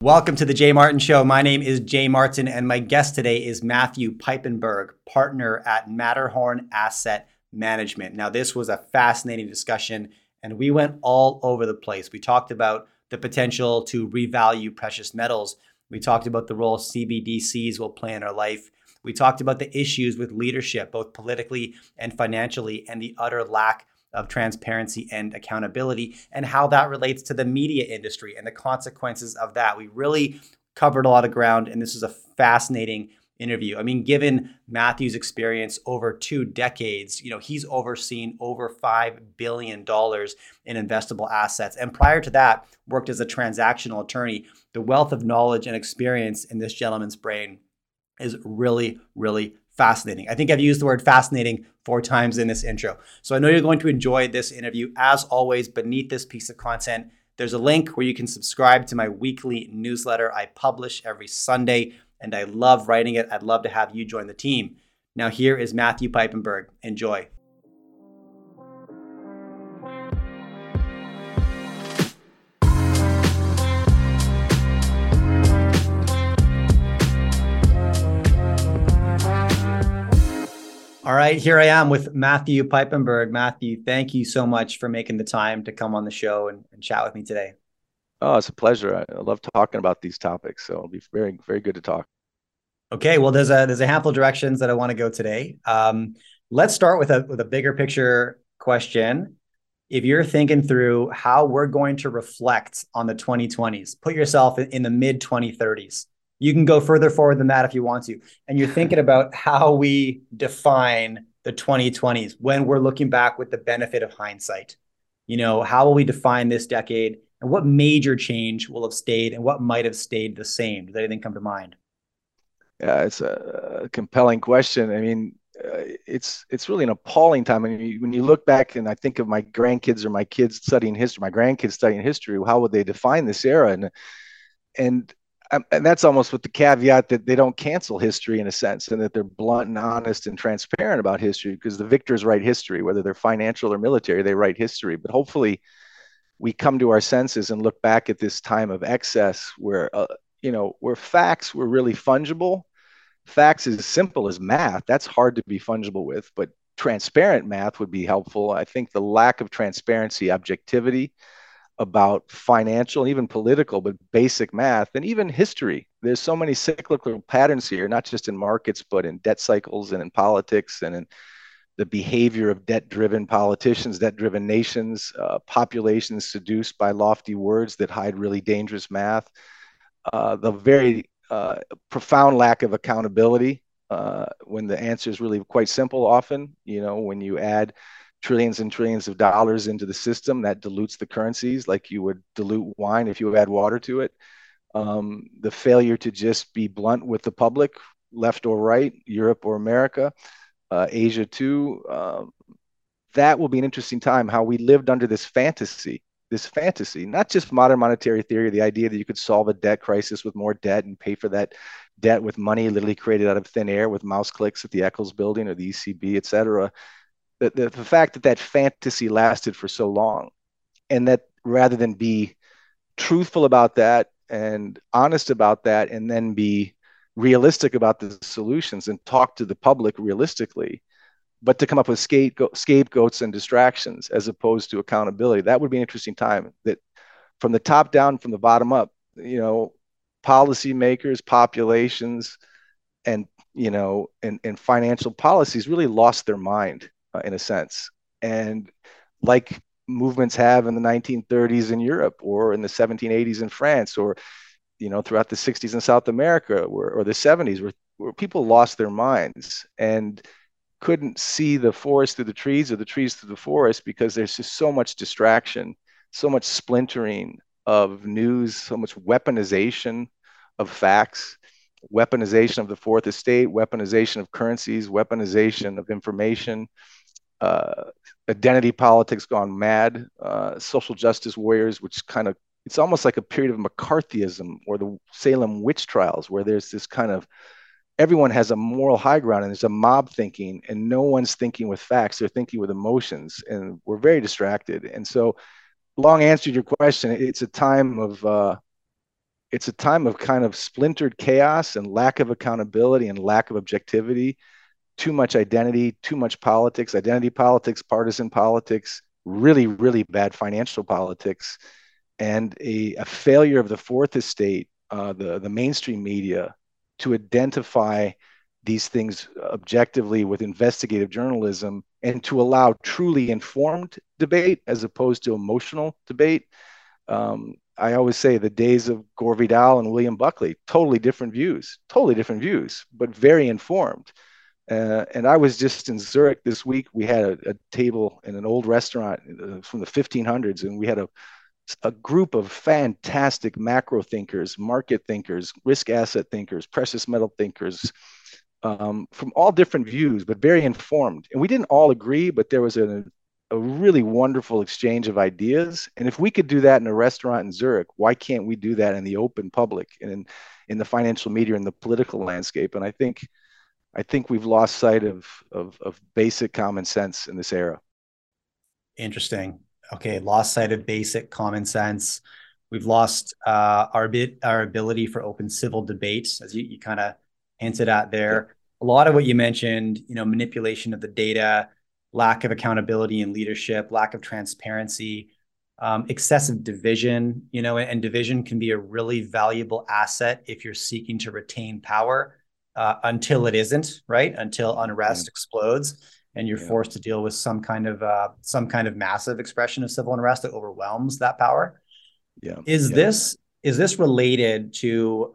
Welcome to the Jay Martin Show. My name is Jay Martin, and my guest today is Matthew Piepenburg, partner at Matterhorn Asset Management. Now, this was a fascinating discussion, and we went all over the place. We talked about the potential to revalue precious metals. We talked about the role CBDCs will play in our life. We talked about the issues with leadership, both politically and financially, and the utter lack of transparency and accountability, and how that relates to the media industry and the consequences of that. We really covered a lot of ground, and this is a fascinating interview. I mean, given Matthew's experience over 2 decades, he's overseen over $5 billion in investable assets. And prior to that, worked as a transactional attorney. The wealth of knowledge and experience in this gentleman's brain is really, really fascinating. I think I've used the word fascinating 4 times in this intro. So I know you're going to enjoy this interview. As always, beneath this piece of content, there's a link where you can subscribe to my weekly newsletter I publish every Sunday, and I love writing it. I'd love to have you join the team. Now here is Matthew Piepenburg. Enjoy. All right, here I am with Matthew Piepenburg. Matthew, thank you so much for making the time to come on the show and chat with me today. Oh, it's a pleasure. I love talking about these topics, so it'll be very, very good to talk. Okay, well, there's a handful of directions that I want to go today. Let's start with a bigger picture question. If you're thinking through how we're going to reflect on the 2020s, put yourself in the mid-2030s. You can go further forward than that if you want to. And you're thinking about how we define the 2020s when we're looking back with the benefit of hindsight. How will we define this decade, and what major change will have stayed and what might have stayed the same? Does anything come to mind? Yeah, it's a compelling question. I mean, it's really an appalling time. I mean, when you look back, and I think of my grandkids studying history, how would they define this era? And that's almost with the caveat that they don't cancel history in a sense, and that they're blunt and honest and transparent about history, because the victors write history, whether they're financial or military, they write history. But hopefully we come to our senses and look back at this time of excess where facts were really fungible. Facts is simple as math. That's hard to be fungible with, but transparent math would be helpful. I think the lack of transparency, objectivity, about financial, even political, but basic math, and even history. There's so many cyclical patterns here, not just in markets, but in debt cycles and in politics and in the behavior of debt-driven politicians, debt-driven nations, populations seduced by lofty words that hide really dangerous math, the very profound lack of accountability when the answer is really quite simple often. When you add trillions and trillions of dollars into the system, that dilutes the currencies like you would dilute wine if you add water to it. The failure to just be blunt with the public, left or right, Europe or America, Asia too. That will be an interesting time, how we lived under this fantasy, not just modern monetary theory, the idea that you could solve a debt crisis with more debt and pay for that debt with money literally created out of thin air with mouse clicks at the Eccles building or the ECB, et cetera. The fact that fantasy lasted for so long, and that rather than be truthful about that and honest about that, and then be realistic about the solutions and talk to the public realistically, but to come up with scapegoats and distractions as opposed to accountability, that would be an interesting time. That from the top down, from the bottom up, policymakers, populations, and financial policies really lost their mind. In a sense, and like movements have in the 1930s in Europe, or in the 1780s in France, or throughout the 60s in South America, or the 70s, where people lost their minds and couldn't see the forest through the trees or the trees through the forest, because there's just so much distraction, so much splintering of news, so much weaponization of facts, weaponization of the fourth estate, weaponization of currencies, weaponization of information, identity politics gone mad, social justice warriors, which it's almost like a period of McCarthyism or the Salem witch trials, where there's this kind of, everyone has a moral high ground and there's a mob thinking, and no one's thinking with facts, they're thinking with emotions, and we're very distracted. And so, long answer to your question, it's a time of it's a time of kind of splintered chaos and lack of accountability and lack of objectivity, too much identity, too much politics, identity politics, partisan politics, really, really bad financial politics, and a failure of the fourth estate, the mainstream media, to identify these things objectively with investigative journalism and to allow truly informed debate as opposed to emotional debate. I always say the days of Gore Vidal and William Buckley, totally different views, but very informed. And I was just in Zurich this week. We had a table in an old restaurant from the 1500s, and we had a group of fantastic macro thinkers, market thinkers, risk asset thinkers, precious metal thinkers, from all different views, but very informed. And we didn't all agree, but there was a really wonderful exchange of ideas. And if we could do that in a restaurant in Zurich, why can't we do that in the open public and in the financial media and the political landscape? And I think we've lost sight of basic common sense in this era. Interesting. Okay, lost sight of basic common sense. We've lost our ability for open civil debate, as you kind of hinted at there. Yeah. A lot of what you mentioned, manipulation of the data, lack of accountability and leadership, lack of transparency, excessive division, and division can be a really valuable asset if you're seeking to retain power. Until it isn't, right? Until unrest explodes and you're forced to deal with some kind of massive expression of civil unrest that overwhelms that power. Yeah. Is this related to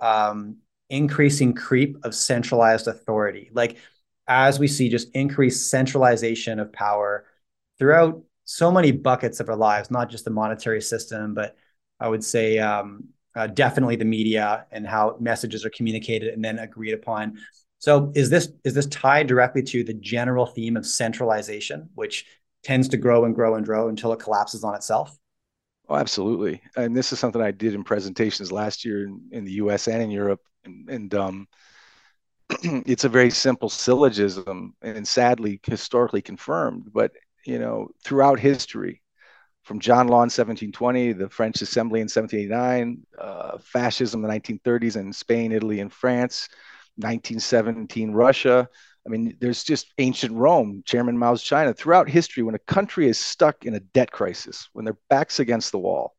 increasing creep of centralized authority? Like, as we see just increased centralization of power throughout so many buckets of our lives, not just the monetary system, but I would say definitely the media and how messages are communicated and then agreed upon. So is this tied directly to the general theme of centralization, which tends to grow and grow and grow until it collapses on itself? Oh, absolutely. And this is something I did in presentations last year in the US and in Europe. And it's a very simple syllogism and sadly historically confirmed, but throughout history, from John Law in 1720, the French Assembly in 1789, fascism in the 1930s in Spain, Italy, and France, 1917 Russia. I mean, there's just ancient Rome, Chairman Mao's China. Throughout history, when a country is stuck in a debt crisis, when their back's against the wall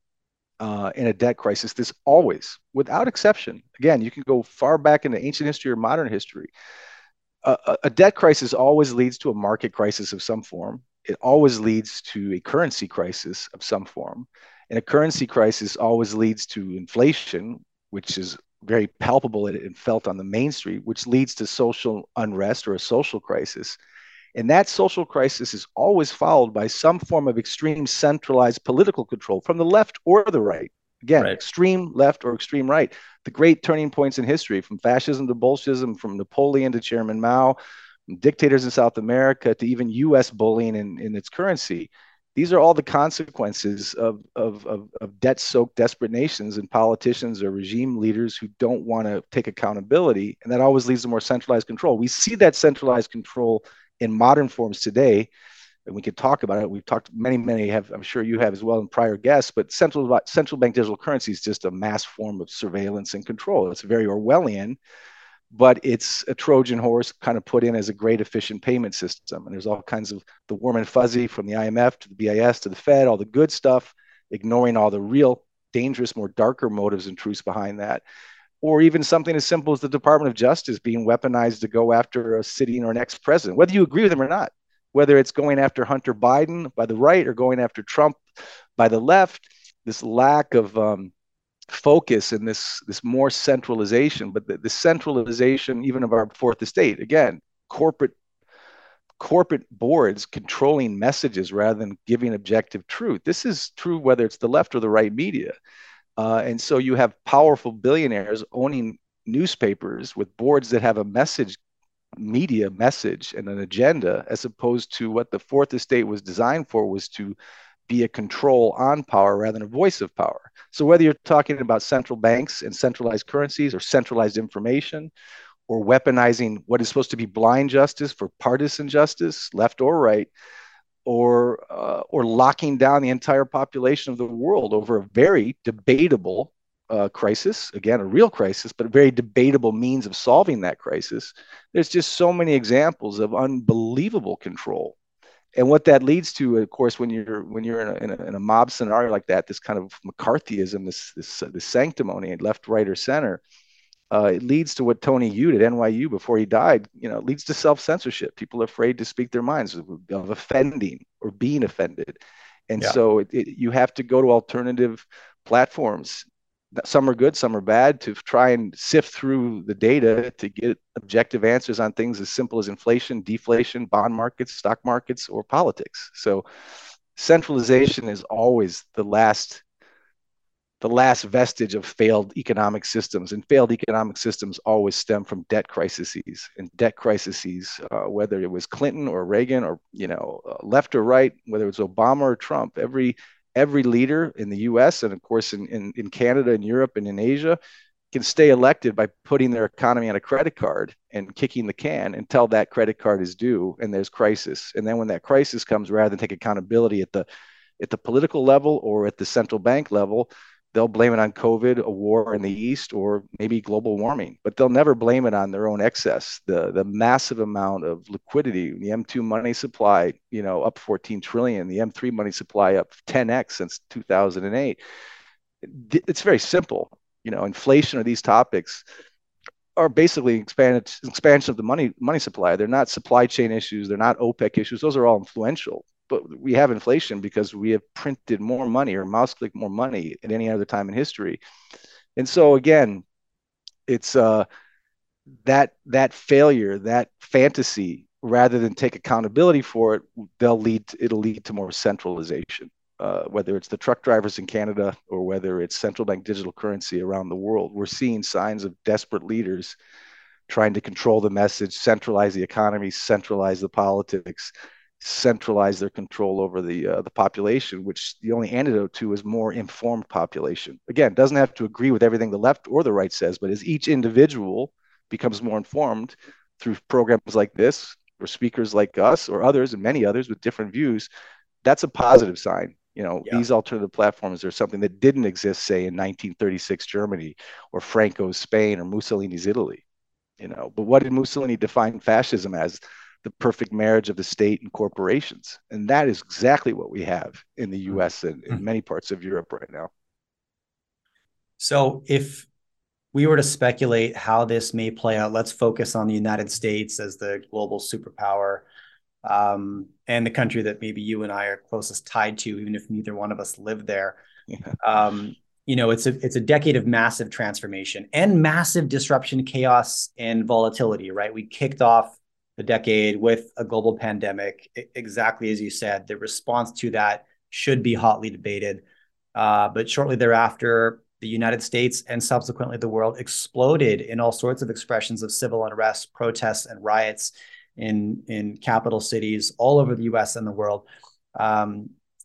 in a debt crisis, this always, without exception, again, you can go far back into ancient history or modern history, a debt crisis always leads to a market crisis of some form. It always leads to a currency crisis of some form. And a currency crisis always leads to inflation, which is very palpable and felt on the main street, which leads to social unrest or a social crisis. And that social crisis is always followed by some form of extreme centralized political control from the left or the right. Again, extreme left or extreme right. The great turning points in history, from fascism to Bolshevism, from Napoleon to Chairman Mao, dictators in South America to even U.S. bullying in its currency. These are all the consequences of debt-soaked desperate nations and politicians or regime leaders who don't want to take accountability, and that always leads to more centralized control. We see that centralized control in modern forms today, and we could talk about it. We've talked, many have, I'm sure you have as well in prior guests, but central bank digital currency is just a mass form of surveillance and control. It's very Orwellian, but it's a Trojan horse kind of put in as a great efficient payment system. And there's all kinds of the warm and fuzzy from the IMF to the BIS to the Fed, all the good stuff, ignoring all the real dangerous, more darker motives and truths behind that. Or even something as simple as the Department of Justice being weaponized to go after a sitting or an ex-president, whether you agree with them or not, whether it's going after Hunter Biden by the right or going after Trump by the left, this lack of focus and this more centralization, but the centralization even of our fourth estate, again, corporate boards controlling messages rather than giving objective truth. This is true whether it's the left or the right media. And so you have powerful billionaires owning newspapers with boards that have a media message and an agenda, as opposed to what the fourth estate was designed for, was to be a control on power rather than a voice of power. So whether you're talking about central banks and centralized currencies or centralized information or weaponizing what is supposed to be blind justice for partisan justice, left or right, or locking down the entire population of the world over a very debatable crisis, again, a real crisis, but a very debatable means of solving that crisis. There's just so many examples of unbelievable control. And what that leads to, of course, when you're in a mob scenario like that, this kind of McCarthyism, this sanctimony, left, right, or center, it leads to what Tony Yu at NYU before he died. You know, it leads to self-censorship. People are afraid to speak their minds of offending or being offended, and so you have to go to alternative platforms. Some are good, some are bad, to try and sift through the data to get objective answers on things as simple as inflation, deflation, bond markets, stock markets, or politics. So centralization is always the last vestige of failed economic systems. And failed economic systems always stem from debt crises. And debt crises, whether it was Clinton or Reagan or, left or right, whether it was Obama or Trump, every leader in the U.S. and, of course, in Canada and Europe and in Asia can stay elected by putting their economy on a credit card and kicking the can until that credit card is due and there's crisis. And then when that crisis comes, rather than take accountability at the political level or at the central bank level, they'll blame it on COVID, a war in the East, or maybe global warming. But they'll never blame it on their own excess, the massive amount of liquidity, the M2 money supply, up 14 trillion, the M3 money supply up 10x since 2008. It's very simple. Inflation or these topics are basically expansion of the money supply. They're not supply chain issues. They're not OPEC issues. Those are all influential. But we have inflation because we have printed more money or mouse-clicked more money at any other time in history. And so, again, it's that failure, that fantasy, rather than take accountability for it, it'll lead to more centralization, whether it's the truck drivers in Canada or whether it's central bank digital currency around the world. We're seeing signs of desperate leaders trying to control the message, centralize the economy, centralize the politics, centralize their control over the population, which the only antidote to is more informed population. Again, doesn't have to agree with everything the left or the right says, but as each individual becomes more informed through programs like this or speakers like us or others and many others with different views, that's a positive sign. These alternative platforms are something that didn't exist, say, in 1936 Germany or Franco's Spain or Mussolini's Italy. But what did Mussolini define fascism as? The perfect marriage of the state and corporations. And that is exactly what we have in the US and in many parts of Europe right now. So if we were to speculate how this may play out, let's focus on the United States as the global superpower, and the country that maybe you and I are closest tied to, even if neither one of us live there. Yeah. It's a decade of massive transformation and massive disruption, chaos, and volatility, right? We kicked off the decade with a global pandemic, exactly as you said. The response to that should be hotly debated. But shortly thereafter, the United States and subsequently the world exploded in all sorts of expressions of civil unrest, protests, and riots in capital cities all over the US and the world.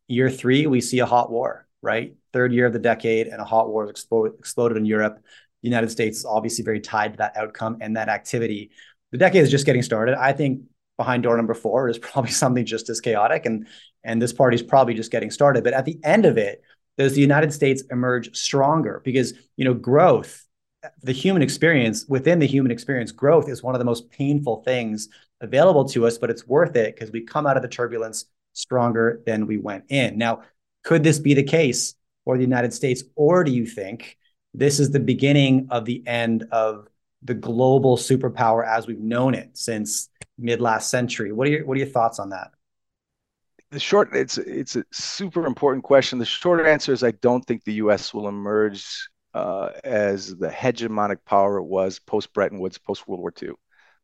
Year three, we see a hot war, right? Third year of the decade, and a hot war exploded in Europe. The United States is obviously very tied to that outcome and that activity. The decade is just getting started. I think behind door number four is probably something just as chaotic, and this party's probably just getting started. But at the end of it, does the United States emerge stronger? Because, growth, the human experience, within the human experience, growth is one of the most painful things available to us, but it's worth it because we come out of the turbulence stronger than we went in. Now, could this be the case for the United States, or do you think this is the beginning of the end of the global superpower as we've known it since mid-last century? What are your thoughts on that? It's a super important question. The short answer is I don't think the U.S. will emerge as the hegemonic power it was post-Bretton Woods, post-World War II,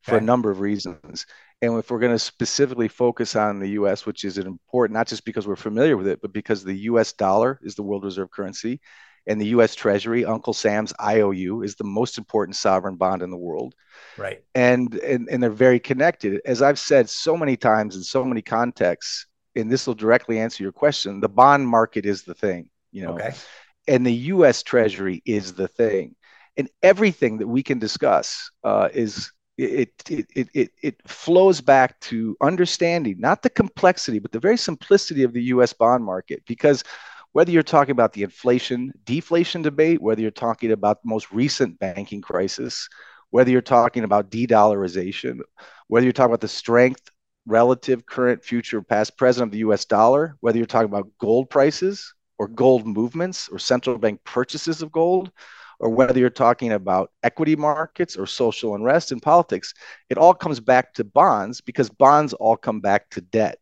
for a number of reasons. And if we're going to specifically focus on the U.S., which is important, not just because we're familiar with it, but because the U.S. dollar is the world reserve currency, and the U.S. Treasury, Uncle Sam's IOU, is the most important sovereign bond in the world. Right. And they're very connected. As I've said so many times in so many contexts, and this will directly answer your question, the bond market is the thing, and the U.S. Treasury is the thing. And everything that we can discuss it flows back to understanding, not the complexity, but the very simplicity of the U.S. bond market, because whether you're talking about the inflation, deflation debate, whether you're talking about the most recent banking crisis, whether you're talking about de-dollarization, whether you're talking about the strength, relative, current, future, past, present of the US dollar, whether you're talking about gold prices or gold movements or central bank purchases of gold, or whether you're talking about equity markets or social unrest in politics, it all comes back to bonds because bonds all come back to debt.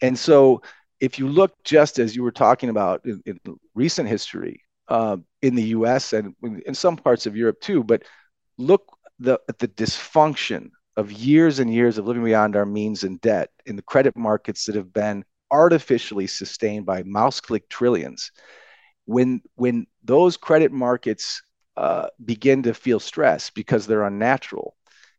And so if you look just as you were talking about in recent history in the US and in some parts of Europe too, but look at the dysfunction of years and years of living beyond our means in debt in the credit markets that have been artificially sustained by mouse click trillions. When those credit markets begin to feel stress because they're unnatural,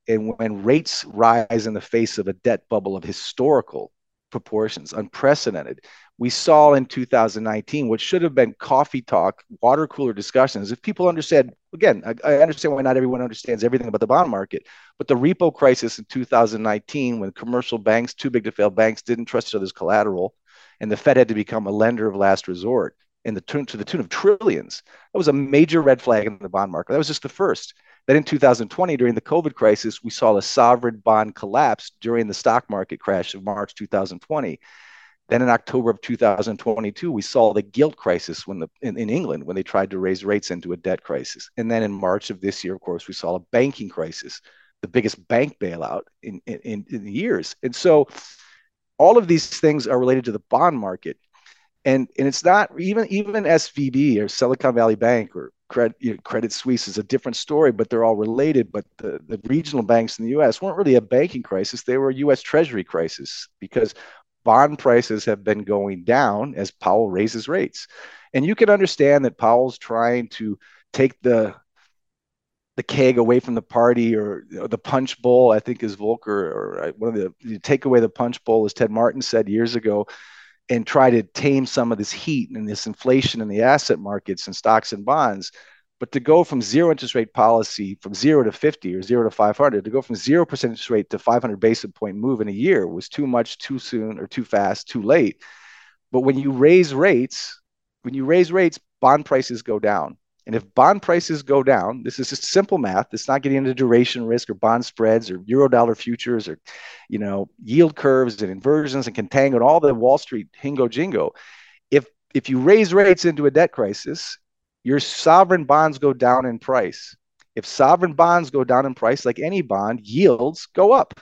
and when rates rise in the face of a debt bubble of historical proportions, unprecedented, we saw in 2019 what should have been coffee talk, water cooler discussions. If people understand, again, I understand why not everyone understands everything about the bond market, but the repo crisis in 2019 when commercial banks, too big to fail banks, didn't trust each other's collateral, and the Fed had to become a lender of last resort, to the tune of trillions. That was a major red flag in the bond market. That was just the first. Then in 2020, during the COVID crisis, we saw a sovereign bond collapse during the stock market crash of March 2020. Then in October of 2022, we saw the gilt crisis in England when they tried to raise rates into a debt crisis. And then in March of this year, of course, we saw a banking crisis, the biggest bank bailout in years. And so all of these things are related to the bond market. And it's not even SVB or Silicon Valley Bank or Credit Suisse is a different story, but they're all related. But the regional banks in the U.S. weren't really a banking crisis. They were a U.S. Treasury crisis because bond prices have been going down as Powell raises rates. And you can understand that Powell's trying to take the keg away from the party, or the punch bowl, I think is Volcker, or one of the take away the punch bowl, as Ted Martin said years ago, and try to tame some of this heat and this inflation in the asset markets and stocks and bonds. But to go from zero interest rate policy, from zero to 50 or zero to 500, to go from 0% interest rate to 500 basis point move in a year was too much, too soon, or too fast, too late. But when you raise rates, bond prices go down. And if bond prices go down, this is just simple math. It's not getting into duration risk or bond spreads or euro-dollar futures or, yield curves and inversions and contango and all the Wall Street hingo-jingo. If you raise rates into a debt crisis, your sovereign bonds go down in price. If sovereign bonds go down in price, like any bond, yields go up.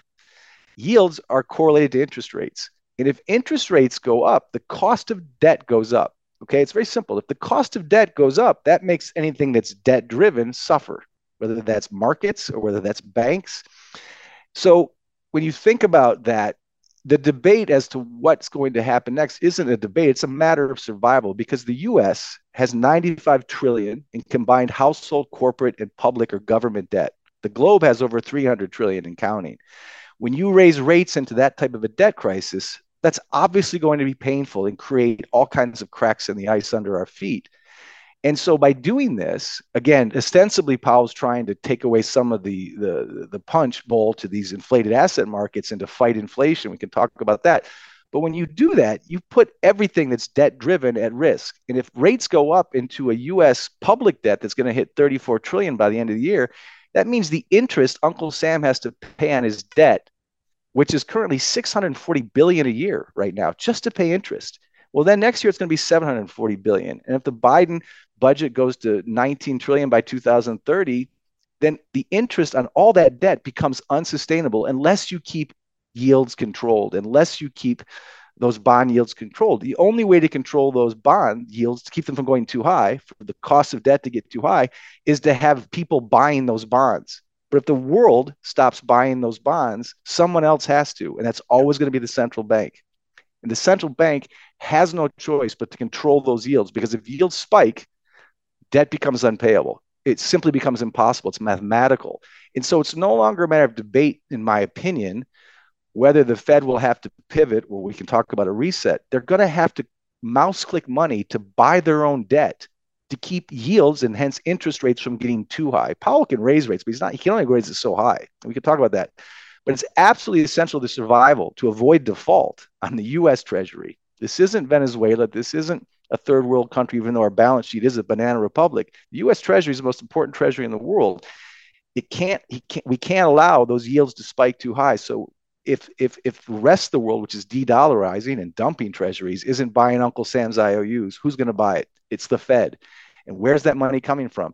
Yields are correlated to interest rates. And if interest rates go up, the cost of debt goes up. Okay, it's very simple. If the cost of debt goes up, that makes anything that's debt-driven suffer, whether that's markets or whether that's banks. So when you think about that, the debate as to what's going to happen next isn't a debate. It's a matter of survival because the U.S. has $95 trillion in combined household, corporate, and public or government debt. The globe has over $300 trillion and counting. When you raise rates into that type of a debt crisis, that's obviously going to be painful and create all kinds of cracks in the ice under our feet. And so by doing this, again, ostensibly Powell's trying to take away some of the punch bowl to these inflated asset markets and to fight inflation. We can talk about that. But when you do that, you put everything that's debt-driven at risk. And if rates go up into a U.S. public debt that's going to hit $34 trillion by the end of the year, that means the interest Uncle Sam has to pay on his debt, which is currently $640 billion a year right now, just to pay interest. Well, then next year it's going to be $740 billion. And if the Biden budget goes to $19 trillion by 2030, then the interest on all that debt becomes unsustainable unless you keep yields controlled, unless you keep those bond yields controlled. The only way to control those bond yields, to keep them from going too high, for the cost of debt to get too high, is to have people buying those bonds. But if the world stops buying those bonds, someone else has to, and that's always going to be the central bank. And the central bank has no choice but to control those yields, because if yields spike, debt becomes unpayable. It simply becomes impossible. It's mathematical. And so it's no longer a matter of debate, in my opinion, whether the Fed will have to pivot, or we can talk about a reset. They're going to have to mouse click money to buy their own debt, to keep yields and hence interest rates from getting too high. Powell can raise rates, but he can only raise it so high. We could talk about that. But it's absolutely essential to survival to avoid default on the U.S. Treasury. This isn't Venezuela. This isn't a third world country, even though our balance sheet is a banana republic. The U.S. Treasury is the most important treasury in the world. It can't, we can't allow those yields to spike too high. So if the rest of the world, which is de-dollarizing and dumping treasuries, isn't buying Uncle Sam's IOUs, who's going to buy it? It's the Fed. And where's that money coming from?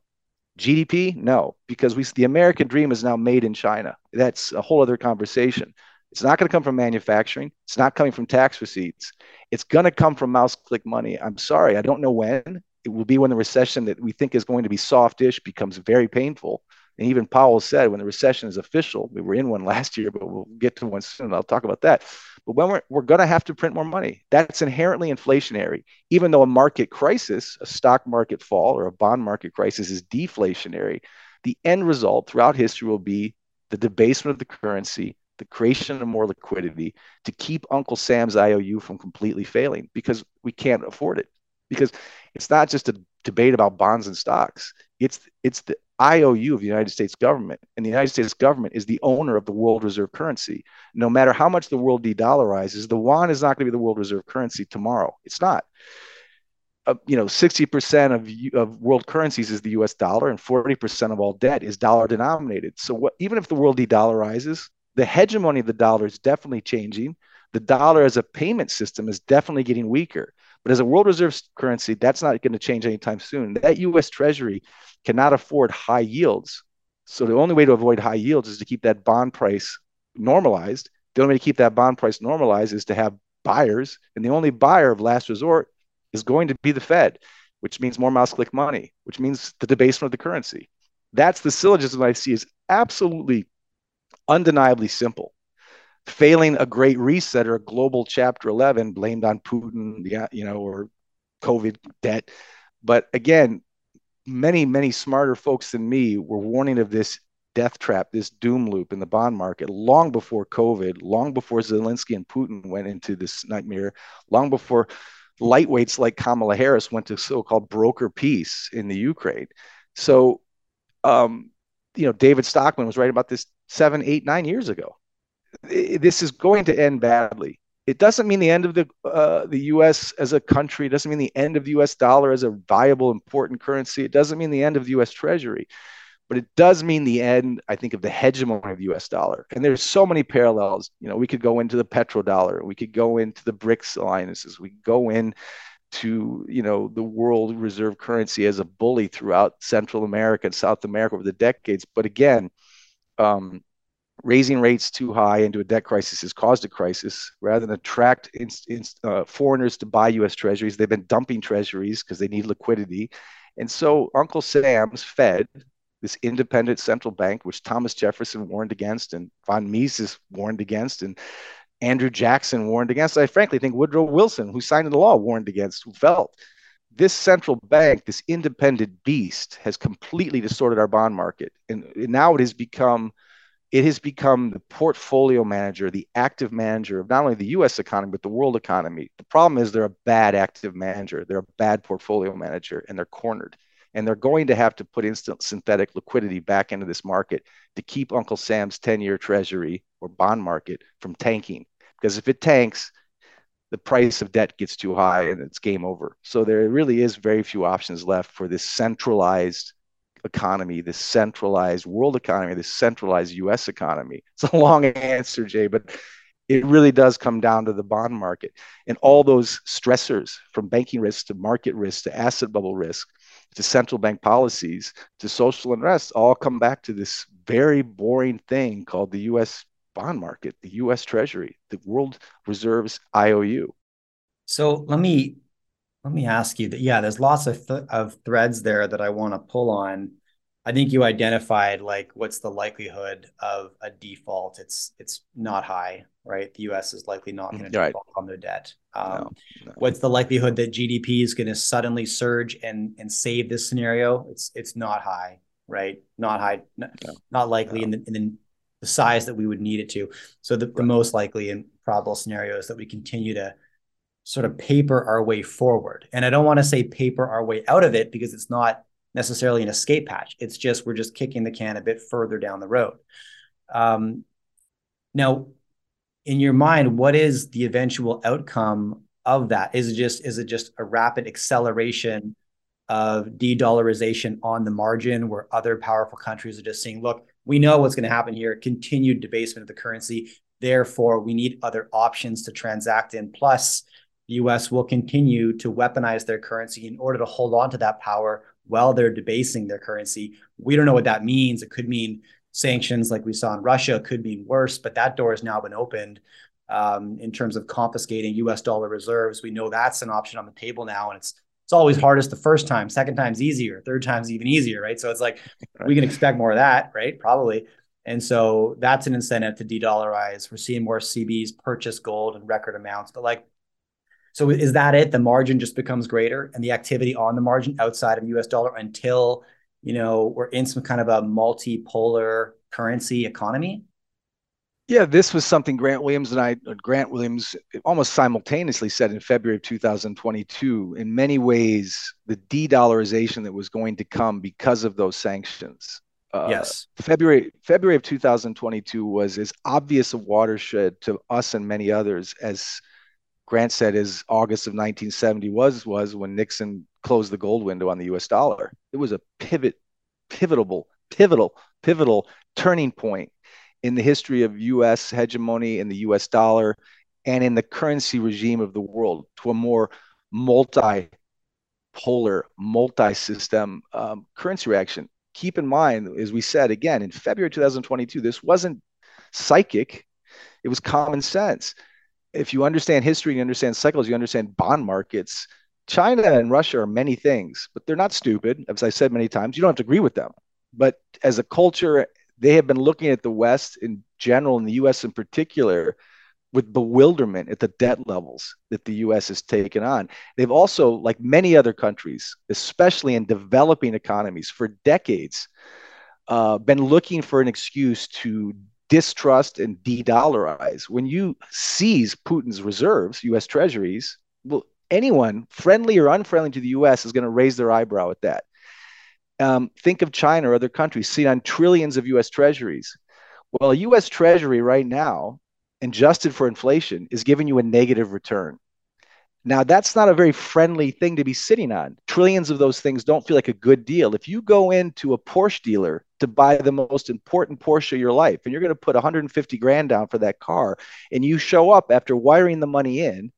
GDP? No, because the American dream is now made in China. That's a whole other conversation. It's not going to come from manufacturing. It's not coming from tax receipts. It's going to come from mouse click money. I'm sorry, I don't know when. It will be when the recession that we think is going to be softish becomes very painful. And even Powell said when the recession is official, we were in one last year, but we'll get to one soon. I'll talk about that. But when we're going to have to print more money, that's inherently inflationary. Even though a market crisis, a stock market fall or a bond market crisis is deflationary, the end result throughout history will be the debasement of the currency, the creation of more liquidity to keep Uncle Sam's IOU from completely failing, because we can't afford it. Because it's not just a debate about bonds and stocks. It's the IOU of the United States government. And the United States government is the owner of the world reserve currency. No matter how much the world de-dollarizes, the yuan is not going to be the world reserve currency tomorrow. It's not. 60% of world currencies is the U.S. dollar, and 40% of all debt is dollar denominated. So even if the world de-dollarizes, the hegemony of the dollar is definitely changing. The dollar as a payment system is definitely getting weaker. But as a world reserve currency, that's not going to change anytime soon. That U.S. Treasury cannot afford high yields. So the only way to avoid high yields is to keep that bond price normalized. The only way to keep that bond price normalized is to have buyers. And the only buyer of last resort is going to be the Fed, which means more mouse click money, which means the debasement of the currency. That's the syllogism I see is absolutely undeniably simple. Failing a great reset or a global Chapter 11 blamed on Putin, or COVID debt. But again, many, many smarter folks than me were warning of this death trap, this doom loop in the bond market long before COVID, long before Zelensky and Putin went into this nightmare, long before lightweights like Kamala Harris went to so-called broker peace in the Ukraine. So, David Stockman was right about this 7, 8, 9 years ago. This is going to end badly. It doesn't mean the end of the U.S. as a country. It doesn't mean the end of the U.S. dollar as a viable, important currency. It doesn't mean the end of the U.S. Treasury. But it does mean the end, I think, of the hegemony of the U.S. dollar. And there's so many parallels. We could go into the petrodollar. We could go into the BRICS alliances. We could go into the world reserve currency as a bully throughout Central America and South America over the decades. But again, raising rates too high into a debt crisis has caused a crisis. Rather than attract foreigners to buy U.S. treasuries, they've been dumping treasuries because they need liquidity. And so Uncle Sam's Fed, this independent central bank, which Thomas Jefferson warned against and von Mises warned against and Andrew Jackson warned against, I frankly think Woodrow Wilson, who signed the law, warned against, who felt this central bank, this independent beast, has completely distorted our bond market. And now it has become the portfolio manager, the active manager of not only the U.S. economy, but the world economy. The problem is they're a bad active manager. They're a bad portfolio manager, and they're cornered. And they're going to have to put instant synthetic liquidity back into this market to keep Uncle Sam's 10-year treasury or bond market from tanking. Because if it tanks, the price of debt gets too high and it's game over. So there really is very few options left for this centralized economy, this centralized world economy, this centralized U.S. economy. It's a long answer, Jay, but it really does come down to the bond market and all those stressors from banking risk to market risk to asset bubble risk to central bank policies to social unrest all come back to this very boring thing called the U.S. bond market, the U.S. Treasury, the world reserves IOU. So let me ask you that. Yeah, there's lots of threads there that I want to pull on. I think you identified what's the likelihood of a default. It's not high, right? The U.S. is likely not going to default on their debt. No. What's the likelihood that GDP is going to suddenly surge and save this scenario? It's not high, right? Not high, not likely in the size that we would need it to. So the most likely and probable scenario is that we continue to sort of paper our way forward. And I don't want to say paper our way out of it because it's not necessarily an escape hatch. It's just, we're just kicking the can a bit further down the road. Now, in your mind, what is the eventual outcome of that? Is it just a rapid acceleration of de-dollarization on the margin, where other powerful countries are just saying, look, we know what's going to happen here, continued debasement of the currency, therefore we need other options to transact in. Plus, the US will continue to weaponize their currency in order to hold on to that power while they're debasing their currency. We don't know what that means. It could mean sanctions like we saw in Russia, could mean worse, but that door has now been opened in terms of confiscating US dollar reserves. We know that's an option on the table now, and it's always hardest the first time, second time's easier, third time's even easier, right? So it's like, we can expect more of that, right? Probably. And so that's an incentive to de-dollarize. We're seeing more CBs purchase gold in record amounts, but like, so is that it? The margin just becomes greater, and the activity on the margin outside of US dollar until, you know, we're in some kind of a multipolar currency economy? Yeah, this was something Grant Williams almost simultaneously said in February of 2022. In many ways, the de-dollarization that was going to come because of those sanctions. Yes. February of 2022 was as obvious a watershed to us and many others as Grant said is August of 1970 was when Nixon closed the gold window on the U.S. dollar. It was a pivotal turning point in the history of U.S. hegemony in the U.S. dollar and in the currency regime of the world to a more multipolar, multi-system currency reaction. Keep in mind, as we said again, in February 2022, this wasn't psychic. It was common sense. If you understand history, you understand cycles, you understand bond markets. China and Russia are many things, but they're not stupid. As I said many times, you don't have to agree with them. But as a culture, they have been looking at the West in general, and the U.S. in particular, with bewilderment at the debt levels that the U.S. has taken on. They've also, like many other countries, especially in developing economies for decades, been looking for an excuse to distrust and de-dollarize. When you seize Putin's reserves, U.S. treasuries, well, anyone friendly or unfriendly to the U.S. is going to raise their eyebrow at that. Think of China or other countries sitting on trillions of U.S. treasuries. Well, a U.S. treasury right now, adjusted for inflation, is giving you a negative return. Now, that's not a very friendly thing to be sitting on. Trillions of those things don't feel like a good deal. If you go into a Porsche dealer to buy the most important Porsche of your life, and you're going to put $150,000 down for that car, and you show up after wiring the money in,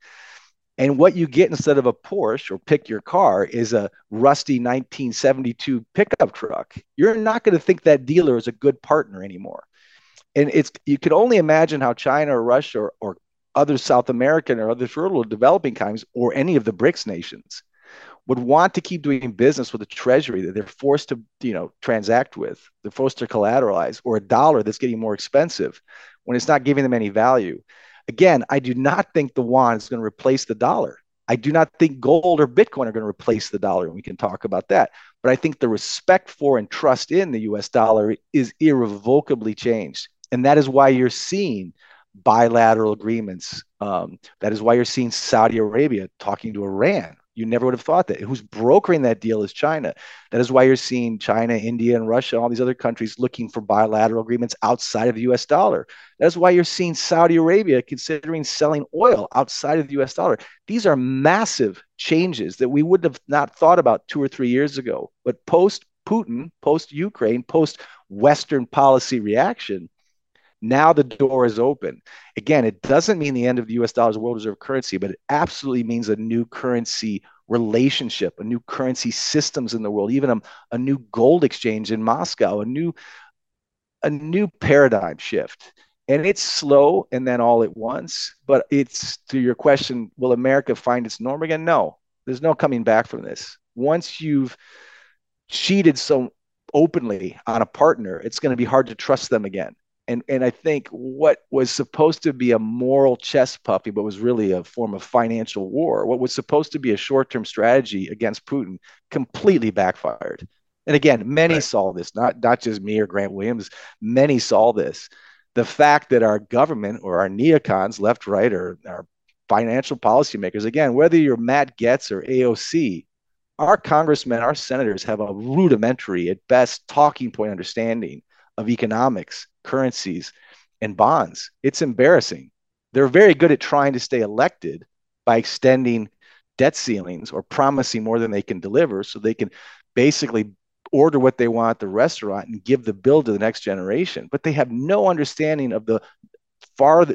and what you get instead of a Porsche or pick your car is a rusty 1972 pickup truck, you're not going to think that dealer is a good partner anymore. And it's, you could only imagine how China or Russia or other South American or other fertile developing countries or any of the BRICS nations would want to keep doing business with a treasury that they're forced to, you know, transact with, they're forced to collateralize, or a dollar that's getting more expensive when it's not giving them any value. Again, I do not think the yuan is going to replace the dollar. I do not think gold or Bitcoin are going to replace the dollar, and we can talk about that. But I think the respect for and trust in the U.S. dollar is irrevocably changed. And that is why you're seeing bilateral agreements. That is why you're seeing Saudi Arabia talking to Iran. You never would have thought that. Who's brokering that deal is China. That is why you're seeing China, India, and Russia, all these other countries looking for bilateral agreements outside of the U.S. dollar. That's why you're seeing Saudi Arabia considering selling oil outside of the U.S. dollar. These are massive changes that we would have not thought about 2 or 3 years ago. But post-Putin, post-Ukraine, post-Western policy reaction, now the door is open. Again, it doesn't mean the end of the U.S. dollar as a world reserve currency, but it absolutely means a new currency relationship, a new currency systems in the world, even a new gold exchange in Moscow, a new paradigm shift. And it's slow and then all at once. But it's, to your question, will America find its norm again? No, there's no coming back from this. Once you've cheated so openly on a partner, it's going to be hard to trust them again. And I think what was supposed to be a moral chess puppy, but was really a form of financial war, what was supposed to be a short-term strategy against Putin completely backfired. And again, many saw this, not just me or Grant Williams, many saw this. The fact that our government or our neocons, left, right, or our financial policymakers, again, whether you're Matt Gaetz or AOC, our congressmen, our senators have a rudimentary, at best, talking point understanding of economics, currencies, and bonds. It's embarrassing. They're very good at trying to stay elected, by extending debt ceilings or promising more than they can deliver, so they can basically order what they want at the restaurant and give the bill to the next generation. But they have no understanding of the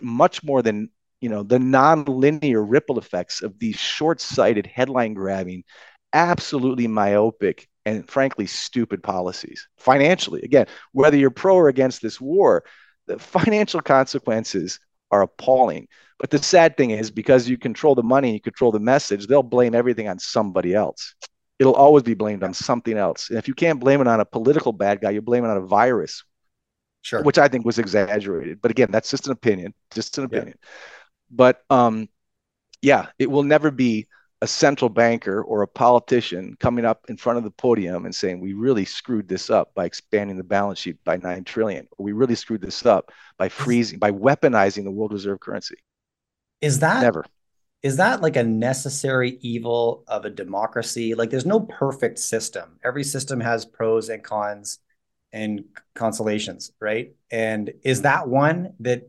much more than, you know, the non-linear ripple effects of these short-sighted, headline-grabbing, absolutely myopic and frankly stupid policies financially. Again, whether you're pro or against this war, the financial consequences are appalling. But the sad thing is, because you control the money, you control the message, they'll blame everything on somebody else. It'll always be blamed on something else. And if you can't blame it on a political bad guy, you blame it on a virus, sure, which I think was exaggerated. But again, that's just an opinion, Yeah. But yeah, it will never be a central banker or a politician coming up in front of the podium and saying, we really screwed this up by expanding the balance sheet by 9 trillion, or we really screwed this up by freezing, by weaponizing the world reserve currency. Is that never? Is that like a necessary evil of a democracy? Like, there's no perfect system. Every system has pros and cons and consolations, right? And is that one that,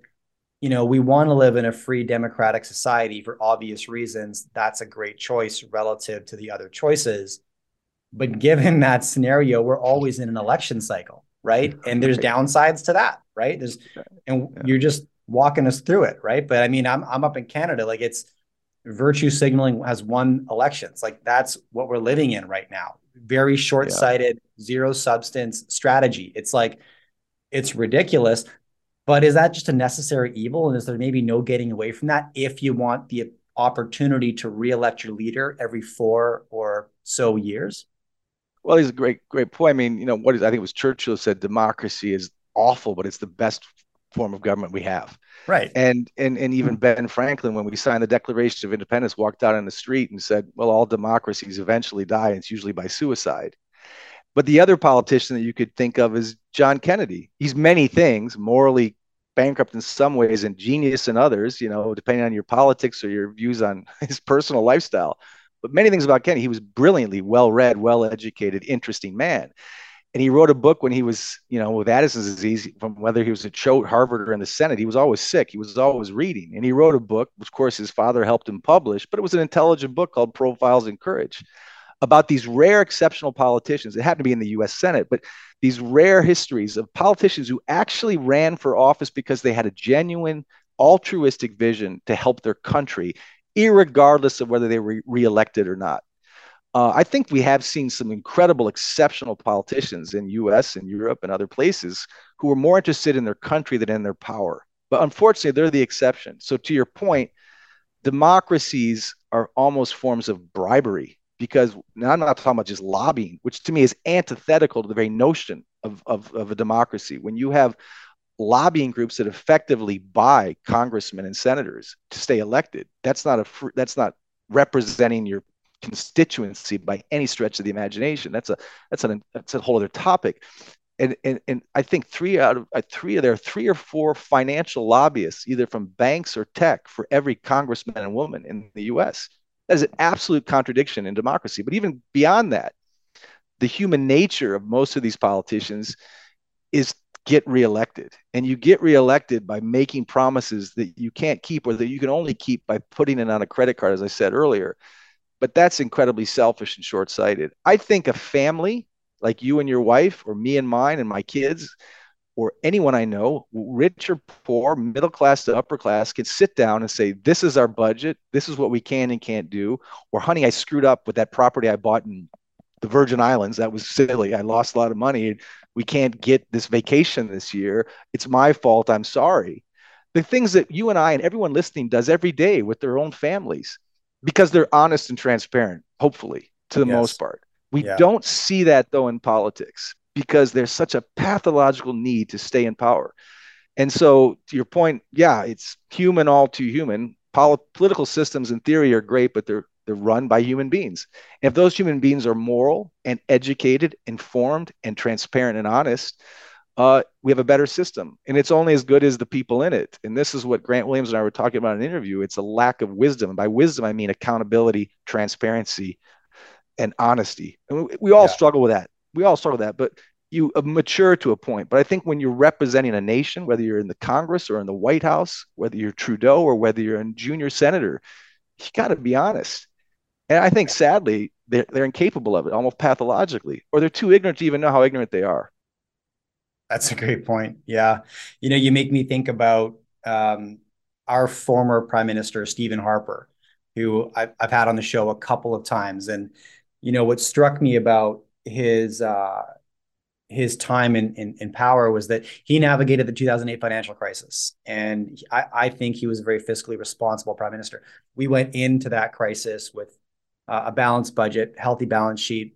you know, we want to live in a free democratic society for obvious reasons? That's a great choice relative to the other choices. But given that scenario, we're always in an election cycle, right? And there's downsides to that, right? There's, and you're just walking us through it, right? But I mean, I'm up in Canada, like it's, virtue signaling has won elections. Like, that's what we're living in right now. Very short-sighted, zero substance strategy. It's like, it's ridiculous. But is that just a necessary evil? And is there maybe no getting away from that if you want the opportunity to re-elect your leader every 4 or so years? Well, it's a great point. I mean, you know, I think it was Churchill said, democracy is awful, but it's the best form of government we have. Right. And even Ben Franklin, when we signed the Declaration of Independence, walked out on the street and said, well, all democracies eventually die, and it's usually by suicide. But the other politician that you could think of is John Kennedy. He's many things, morally bankrupt in some ways and genius in others, you know, depending on your politics or your views on his personal lifestyle. But many things about Kennedy, he was brilliantly well-read, well-educated, interesting man. And he wrote a book when he was, you know, with Addison's disease, from whether he was at Harvard or in the Senate, he was always sick. He was always reading. And he wrote a book, which, of course, his father helped him publish, but it was an intelligent book called Profiles in Courage, about these rare exceptional politicians. It happened to be in the U.S. Senate, but these rare histories of politicians who actually ran for office because they had a genuine altruistic vision to help their country, irregardless of whether they were reelected or not. I think we have seen some incredible, exceptional politicians in U.S. and Europe and other places who are more interested in their country than in their power. But unfortunately, they're the exception. So to your point, democracies are almost forms of bribery, because now I'm not talking about just lobbying, which to me is antithetical to the very notion of a democracy. When you have lobbying groups that effectively buy congressmen and senators to stay elected, that's not representing your constituency by any stretch of the imagination. That's a whole other topic. And I think there are 3 or 4 financial lobbyists, either from banks or tech, for every congressman and woman in the U.S. That is an absolute contradiction in democracy. But even beyond that, the human nature of most of these politicians is get reelected. And you get reelected by making promises that you can't keep, or that you can only keep by putting it on a credit card, as I said earlier. But that's incredibly selfish and short-sighted. I think a family like you and your wife, or me and mine and my kids, or anyone I know, rich or poor, middle class to upper class, can sit down and say, this is our budget. This is what we can and can't do. Or, honey, I screwed up with that property I bought in the Virgin Islands. That was silly. I lost a lot of money. We can't get this vacation this year. It's my fault. I'm sorry. The things that you and I and everyone listening does every day with their own families, because they're honest and transparent, hopefully, to the most part. We don't see that, though, in politics, because there's such a pathological need to stay in power. And so, to your point, yeah, it's human, all too human. Political systems in theory are great, but they're run by human beings. And if those human beings are moral and educated, informed and transparent and honest, we have a better system, and it's only as good as the people in it. And this is what Grant Williams and I were talking about in an interview. It's a lack of wisdom. And by wisdom, I mean accountability, transparency, and honesty. And we all struggle with that. We all struggle with that, but you mature to a point. But I think when you're representing a nation, whether you're in the Congress or in the White House, whether you're Trudeau or whether you're a junior senator, You got to be honest. And I think, sadly, they're incapable of it, almost pathologically, or they're too ignorant to even know how ignorant they are. That's a great point. Yeah. You know, you make me think about our former Prime Minister, Stephen Harper, who I've had on the show a couple of times. And, you know, what struck me about his time in power was that he navigated the 2008 financial crisis. And I think he was a very fiscally responsible prime minister. We went into that crisis with a balanced budget, healthy balance sheet,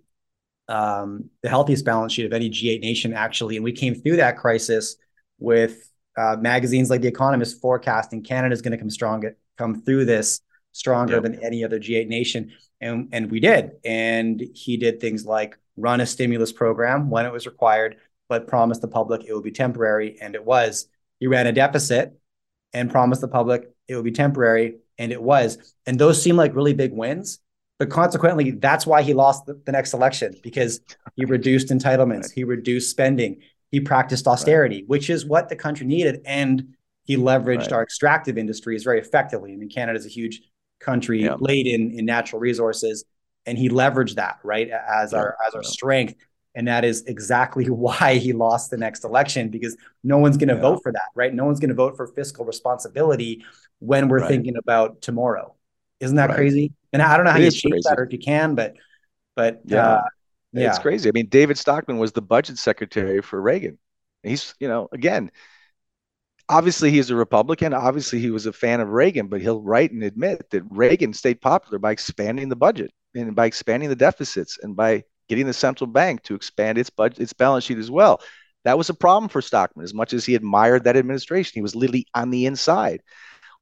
the healthiest balance sheet of any G8 nation, actually. And we came through that crisis with magazines like The Economist forecasting Canada's going to come through this stronger than any other G8 nation. And we did. And he did things like run a stimulus program when it was required, but promised the public it would be temporary. And it was. He ran a deficit and promised the public it would be temporary. And it was. And those seem like really big wins. But consequently, that's why he lost the next election, because he reduced entitlements. He reduced spending. He practiced austerity, which is what the country needed. And he leveraged our extractive industries very effectively. I mean, Canada's a huge country laden in natural resources. And he leveraged that, right, as our strength. And that is exactly why he lost the next election, because no one's going to vote for that, right? No one's going to vote for fiscal responsibility when we're thinking about tomorrow. Isn't that crazy? And I don't know how you change that, or if you can, but it's crazy. I mean, David Stockman was the budget secretary for Reagan. He's, you know, again, obviously he's a Republican. Obviously he was a fan of Reagan, but he'll write and admit that Reagan stayed popular by expanding the budget, and by expanding the deficits, and by getting the central bank to expand its budget, its balance sheet as well. That was a problem for Stockman. As much as he admired that administration, he was literally on the inside.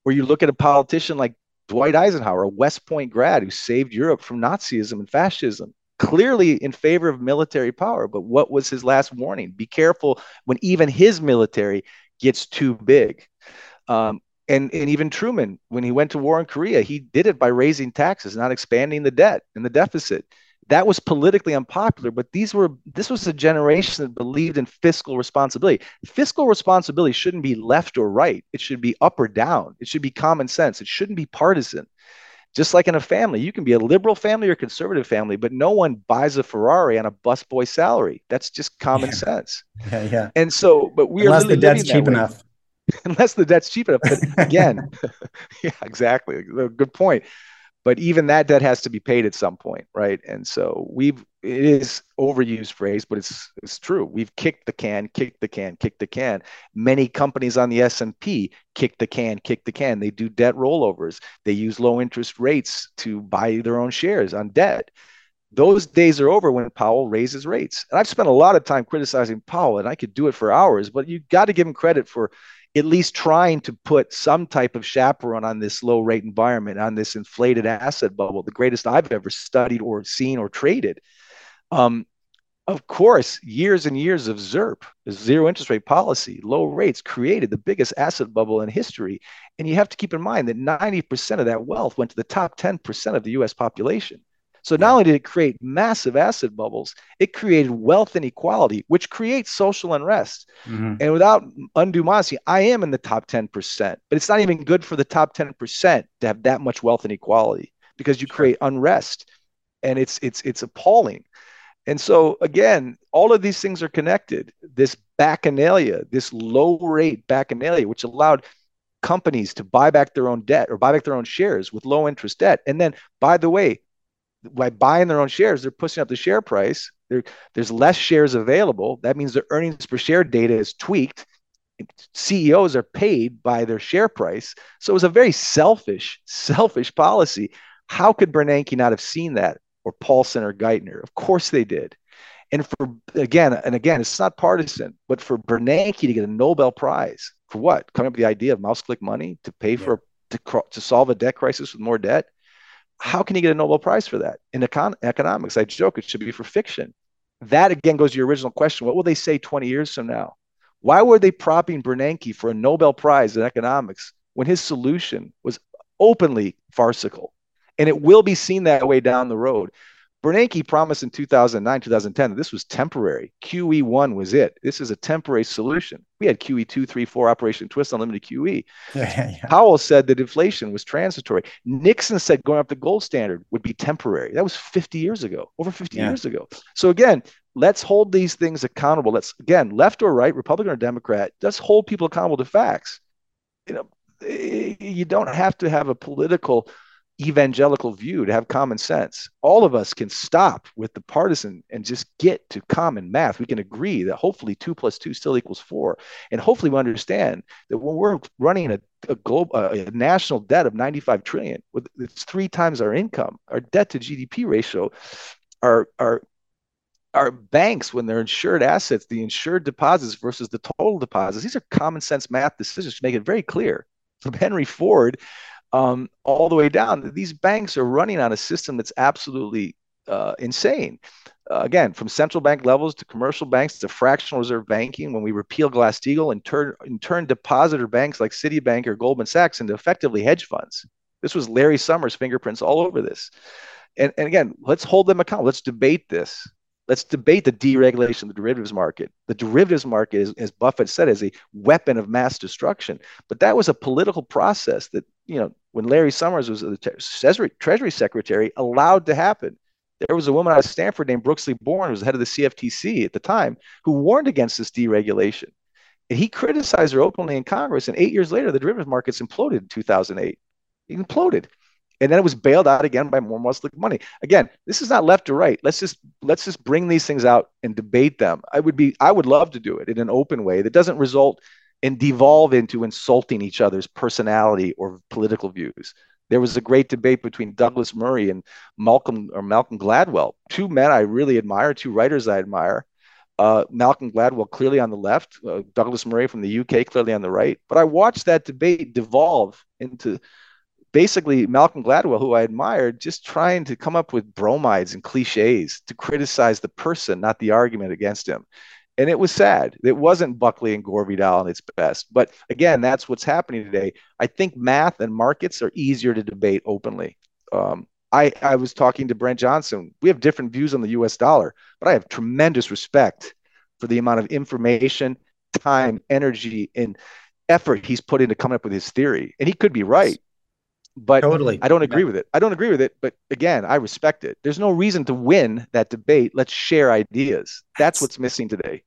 Where you look at a politician like Dwight Eisenhower, a West Point grad who saved Europe from Nazism and fascism, clearly in favor of military power. But what was his last warning? Be careful when even his military gets too big. And even Truman, when he went to war in Korea, he did it by raising taxes, not expanding the debt and the deficit. That was politically unpopular, but this was a generation that believed in fiscal responsibility. Fiscal responsibility shouldn't be left or right. It should be up or down. It should be common sense. It shouldn't be partisan. Just like in a family, you can be a liberal family or a conservative family, but no one buys a Ferrari on a busboy salary. That's just common sense. Yeah. And so, but we unless are really the debt's cheap enough. Unless the debt's cheap enough. But again, yeah, exactly. Good point. But even that debt has to be paid at some point, right? And so it is overused phrase, but it's true. We've kicked the can. Many companies on the S&P kick the can. They do debt rollovers. They use low interest rates to buy their own shares on debt. Those days are over when Powell raises rates. And I've spent a lot of time criticizing Powell, and I could do it for hours, but you got to give him credit for at least trying to put some type of chaperone on this low rate environment, on this inflated asset bubble, the greatest I've ever studied or seen or traded. Of course, years and years of ZIRP, zero interest rate policy, low rates created the biggest asset bubble in history. And you have to keep in mind that 90% of that wealth went to the top 10% of the US population. So not only did it create massive asset bubbles, it created wealth inequality, which creates social unrest. Mm-hmm. And without undue modesty, I am in the top 10%, but it's not even good for the top 10% to have that much wealth inequality, because you create unrest, and it's appalling. And so again, all of these things are connected. This bacchanalia, this low rate bacchanalia, which allowed companies to buy back their own debt or buy back their own shares with low interest debt. And then, by the way, by buying their own shares, they're pushing up the share price. There's less shares available. That means their earnings per share data is tweaked. CEOs are paid by their share price. So it was a very selfish policy. How could Bernanke not have seen that, or Paulson or Geithner? Of course they did. And again, it's not partisan, but for Bernanke to get a Nobel Prize for what? Coming up with the idea of mouse click money to pay to solve a debt crisis with more debt. How can you get a Nobel Prize for that? In economics, I joke, it should be for fiction. That, again, goes to your original question. What will they say 20 years from now? Why were they propping Bernanke for a Nobel Prize in economics when his solution was openly farcical? And it will be seen that way down the road. Bernanke promised in 2009, 2010, that this was temporary. QE1 was it. This is a temporary solution. We had QE2, 3, 4, Operation Twist, Unlimited QE. Powell said that inflation was transitory. Nixon said going up the gold standard would be temporary. That was 50 years ago, over 50 years ago. So again, let's hold these things accountable. Let's, again, left or right, Republican or Democrat, let's hold people accountable to facts. You know, you don't have to have a political evangelical view to have common sense. All of us can stop with the partisan and just get to common math. We can agree that hopefully 2 + 2 still equals 4. And hopefully we understand that when we're running a national debt of 95 trillion, it's 3 times our income, our debt to GDP ratio, our banks, when they're insured assets, the insured deposits versus the total deposits, these are common sense math decisions to make it very clear. From Henry Ford all the way down, these banks are running on a system that's absolutely insane. Again, from central bank levels to commercial banks to fractional reserve banking, when we repeal Glass-Steagall and turn depositor banks like Citibank or Goldman Sachs into effectively hedge funds. This was Larry Summers' fingerprints all over this. And again, let's hold them accountable. Let's debate this. Let's debate the deregulation of the derivatives market. The derivatives market, is, as Buffett said, is a weapon of mass destruction. But that was a political process that, you know, when Larry Summers was the Treasury Secretary, allowed to happen. There was a woman out of Stanford named Brooksley Born, who was the head of the CFTC at the time, who warned against this deregulation. And he criticized her openly in Congress. And 8 years later, the derivatives markets imploded in 2008. It imploded. And then it was bailed out again by more Muslim money. Again, this is not left or right. Let's just bring these things out and debate them. I would love to do it in an open way that doesn't result and devolve into insulting each other's personality or political views. There was a great debate between Douglas Murray and Malcolm Gladwell, 2 men I really admire, 2 writers I admire. Malcolm Gladwell clearly on the left, Douglas Murray from the UK clearly on the right. But I watched that debate devolve into basically Malcolm Gladwell, who I admired, just trying to come up with bromides and cliches to criticize the person, not the argument against him. And it was sad. It wasn't Buckley and Gore Vidal at its best. But again, that's what's happening today. I think math and markets are easier to debate openly. I was talking to Brent Johnson. We have different views on the US dollar, but I have tremendous respect for the amount of information, time, energy, and effort he's put into coming up with his theory. And he could be right. But totally. I don't agree with it. I don't agree with it. But again, I respect it. There's no reason to win that debate. Let's share ideas. That's what's missing today.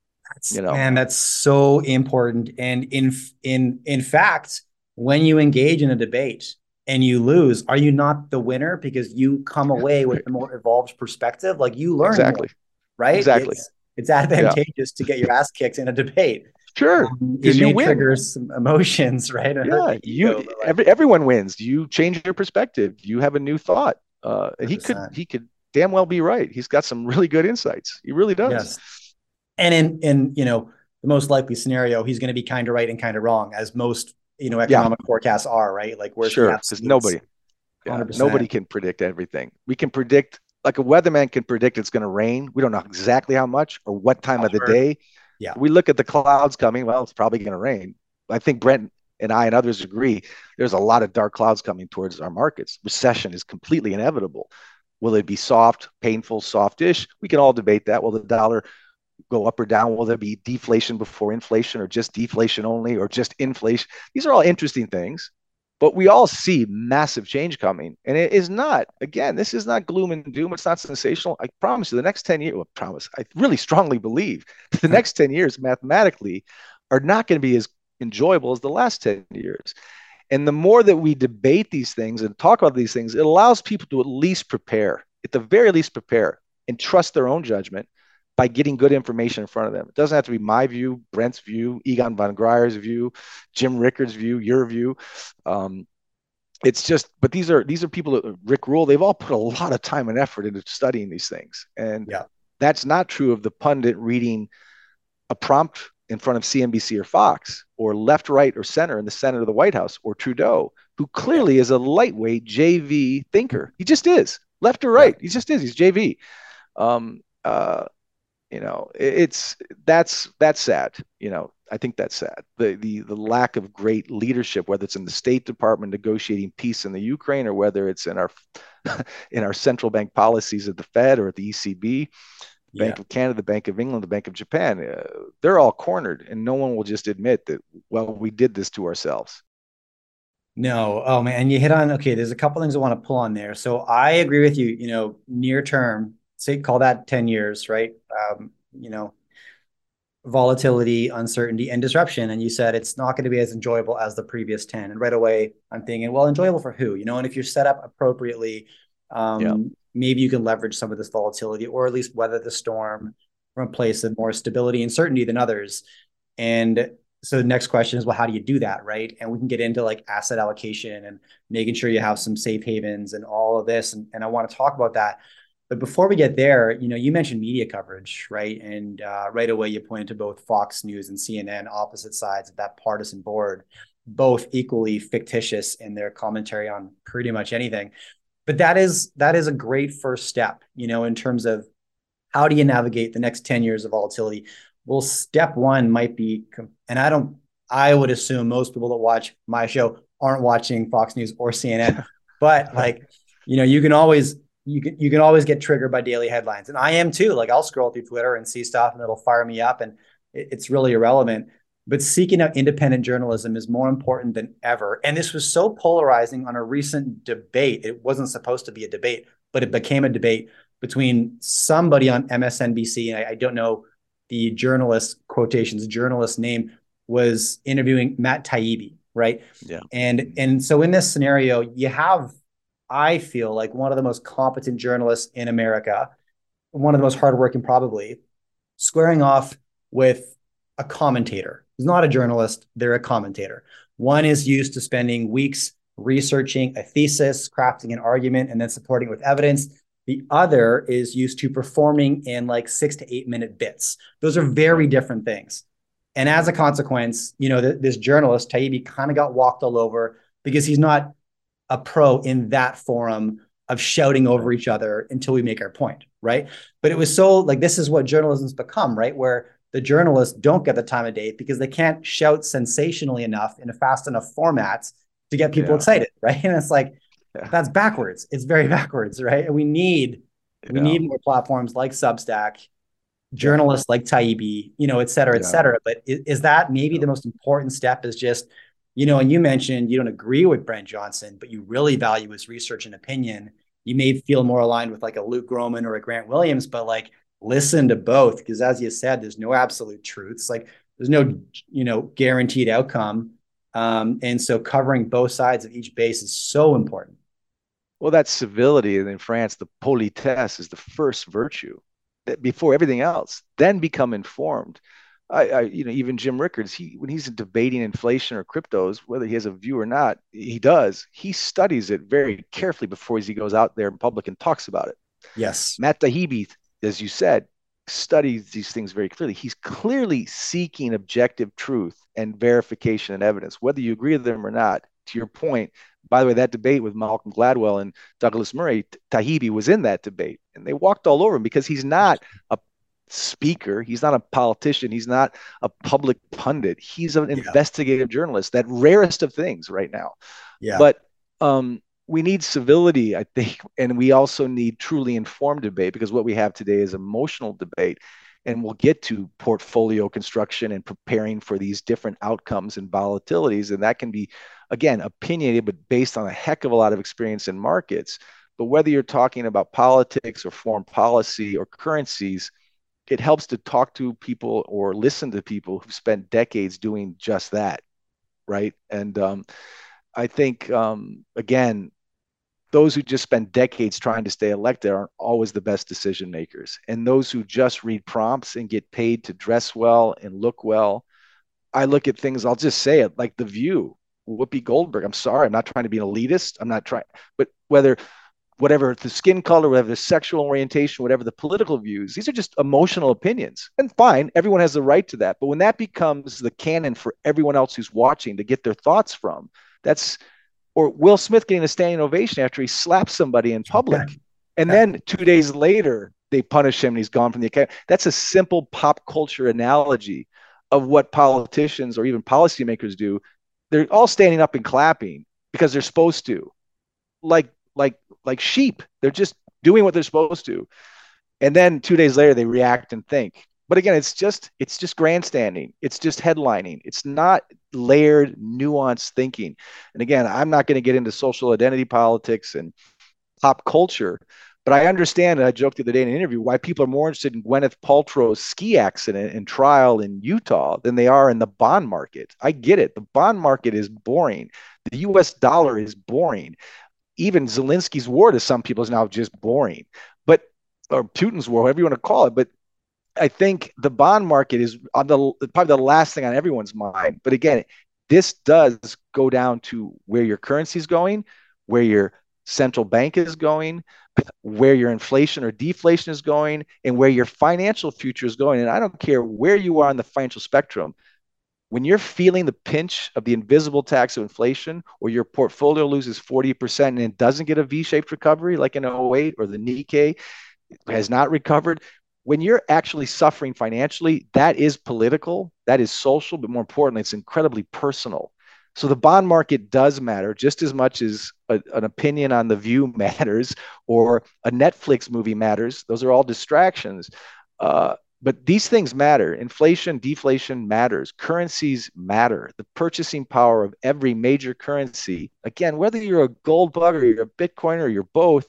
You know, and that's so important. And in fact, when you engage in a debate and you lose, are you not the winner because you come away with a more evolved perspective? Like you learn, exactly, more, right? Exactly. It's advantageous to get your ass kicked in a debate. Sure, because you win. Triggers some emotions, right? Yeah, everyone wins. You change your perspective. You have a new thought. He could damn well be right. He's got some really good insights. He really does. Yes. And in you know, the most likely scenario, he's going to be kind of right and kind of wrong, as most economic forecasts are, right? Like we're because nobody can predict everything. We can predict, like a weatherman can predict it's going to rain. We don't know exactly how much or what time of the day. Yeah, we look at the clouds coming. Well, it's probably going to rain. I think Brent and I and others agree. There's a lot of dark clouds coming towards our markets. Recession is completely inevitable. Will it be soft, painful, softish? We can all debate that. Will the dollar go up or down? Will there be deflation before inflation, or just deflation only, or just inflation? These are all interesting things. But we all see massive change coming. And it is not, again, this is not gloom and doom. It's not sensational. I promise you the next 10 years, I really strongly believe the next 10 years mathematically are not going to be as enjoyable as the last 10 years. And the more that we debate these things and talk about these things, it allows people to at the very least prepare and trust their own judgment by getting good information in front of them. It doesn't have to be my view, Brent's view, Egon von Greyers' view, Jim Rickard's view, your view. But these are people, Rick Rule, they've all put a lot of time and effort into studying these things. And that's not true of the pundit reading a prompt in front of CNBC or Fox, or left, right, or center in the Senate or the White House, or Trudeau, who clearly is a lightweight JV thinker. He just is, left or right. He just is, he's JV. You know, that's sad. You know, I think that's sad. The lack of great leadership, whether it's in the State Department negotiating peace in the Ukraine, or whether it's in our central bank policies at the Fed or at the ECB, Bank of Canada, the Bank of England, the Bank of Japan, they're all cornered, and no one will just admit that, well, we did this to ourselves. No. Oh, man, you hit on, okay, there's a couple things I want to pull on there. So I agree with you, you know, near term, say, call that 10 years, right? You know, volatility, uncertainty, and disruption. And you said it's not going to be as enjoyable as the previous 10. And right away, I'm thinking, well, enjoyable for who? You know, and if you're set up appropriately, maybe you can leverage some of this volatility, or at least weather the storm from a place of more stability and certainty than others. And so the next question is, well, how do you do that, right? And we can get into like asset allocation and making sure you have some safe havens and all of this. And I want to talk about that. But before we get there, you know, you mentioned media coverage, right? And right away, you pointed to both Fox News and CNN, opposite sides of that partisan board, both equally fictitious in their commentary on pretty much anything. But that is a great first step, you know, in terms of how do you navigate the next 10 years of volatility? Well, step one might be, and I would assume most people that watch my show aren't watching Fox News or CNN, but like, you know, you can always get triggered by daily headlines. And I am too, like I'll scroll through Twitter and see stuff and it'll fire me up, and it's really irrelevant. But seeking out independent journalism is more important than ever. And this was so polarizing on a recent debate. It wasn't supposed to be a debate, but it became a debate between somebody on MSNBC. And I don't know the journalist, quotations, journalist name, was interviewing Matt Taibbi, right? Yeah. And so in this scenario, you have, I feel like, one of the most competent journalists in America, one of the most hardworking probably, squaring off with a commentator. He's not a journalist, they're a commentator. One is used to spending weeks researching a thesis, crafting an argument, and then supporting it with evidence. The other is used to performing in like 6 to 8 minute bits. Those are very different things. And as a consequence, you know, this journalist, Taibbi, kind of got walked all over because he's not a pro in that forum of shouting over each other until we make our point, right? But it was so like, this is what journalism's become, right? Where the journalists don't get the time of day because they can't shout sensationally enough in a fast enough format to get people excited, right? And it's like, that's backwards. It's very backwards, right? And we need more platforms like Substack, journalists like Taibbi, you know, et cetera, et cetera. But is that maybe the most important step, is just, you know, and you mentioned you don't agree with Brent Johnson, but you really value his research and opinion. You may feel more aligned with like a Luke Groman or a Grant Williams, but like, listen to both, because as you said, there's no absolute truths. Like there's no, you know, guaranteed outcome. And so covering both sides of each base is so important. Well, that's civility. And in France, the politesse is the first virtue, that before everything else, then become informed. I you know, even Jim Rickards, when he's debating inflation or cryptos, whether he has a view or not, he studies it very carefully before he goes out there in public and talks about it. Yes. Matt Taibbi, as you said, studies these things very clearly. He's clearly seeking objective truth and verification and evidence, whether you agree with them or not. To your point, by the way, that debate with Malcolm Gladwell and Douglas Murray, Taibbi was in that debate, and they walked all over him because he's not a speaker. He's not a politician. He's not a public pundit. He's an investigative journalist, that rarest of things right now. Yeah. But we need civility, I think, and we also need truly informed debate, because what we have today is emotional debate, and we'll get to portfolio construction and preparing for these different outcomes and volatilities, and that can be, again, opinionated, but based on a heck of a lot of experience in markets. But whether you're talking about politics or foreign policy or currencies, it helps to talk to people or listen to people who've spent decades doing just that, right? And I think, again, those who just spend decades trying to stay elected aren't always the best decision makers. And those who just read prompts and get paid to dress well and look well. I look at things, I'll just say it, like The View, Whoopi Goldberg. I'm sorry, I'm not trying to be an elitist. I'm not trying, but whatever the skin color, whatever the sexual orientation, whatever the political views, these are just emotional opinions. And fine, everyone has the right to that. But when that becomes the canon for everyone else who's watching to get their thoughts from, that's, or Will Smith getting a standing ovation after he slaps somebody in public. Okay. And then 2 days later, they punish him and he's gone from the academy. That's a simple pop culture analogy of what politicians or even policymakers do. They're all standing up and clapping because they're supposed to, like sheep. They're just doing what they're supposed to. And then 2 days later, they react and think. But again, it's just grandstanding. It's just headlining. It's not layered, nuanced thinking. And again, I'm not going to get into social identity politics and pop culture, but I understand, and I joked the other day in an interview, why people are more interested in Gwyneth Paltrow's ski accident and trial in Utah than they are in the bond market. I get it. The bond market is boring. The U.S. dollar is boring. Even Zelensky's war to some people is now just boring. But or Putin's war, whatever you want to call it, but I think the bond market is on probably the last thing on everyone's mind. But again, this does go down to where your currency is going, where your central bank is going, where your inflation or deflation is going, and where your financial future is going. And I don't care where you are on the financial spectrum. When you're feeling the pinch of the invisible tax of inflation, or your portfolio loses 40% and it doesn't get a V-shaped recovery like in 08, or the Nikkei has not recovered, when you're actually suffering financially, that is political, that is social, but more importantly, it's incredibly personal. So the bond market does matter just as much as an opinion on The View matters, or a Netflix movie matters. Those are all distractions. But these things matter. Inflation, deflation matters. Currencies matter. The purchasing power of every major currency, again, whether you're a gold bug or you're a Bitcoiner or you're both,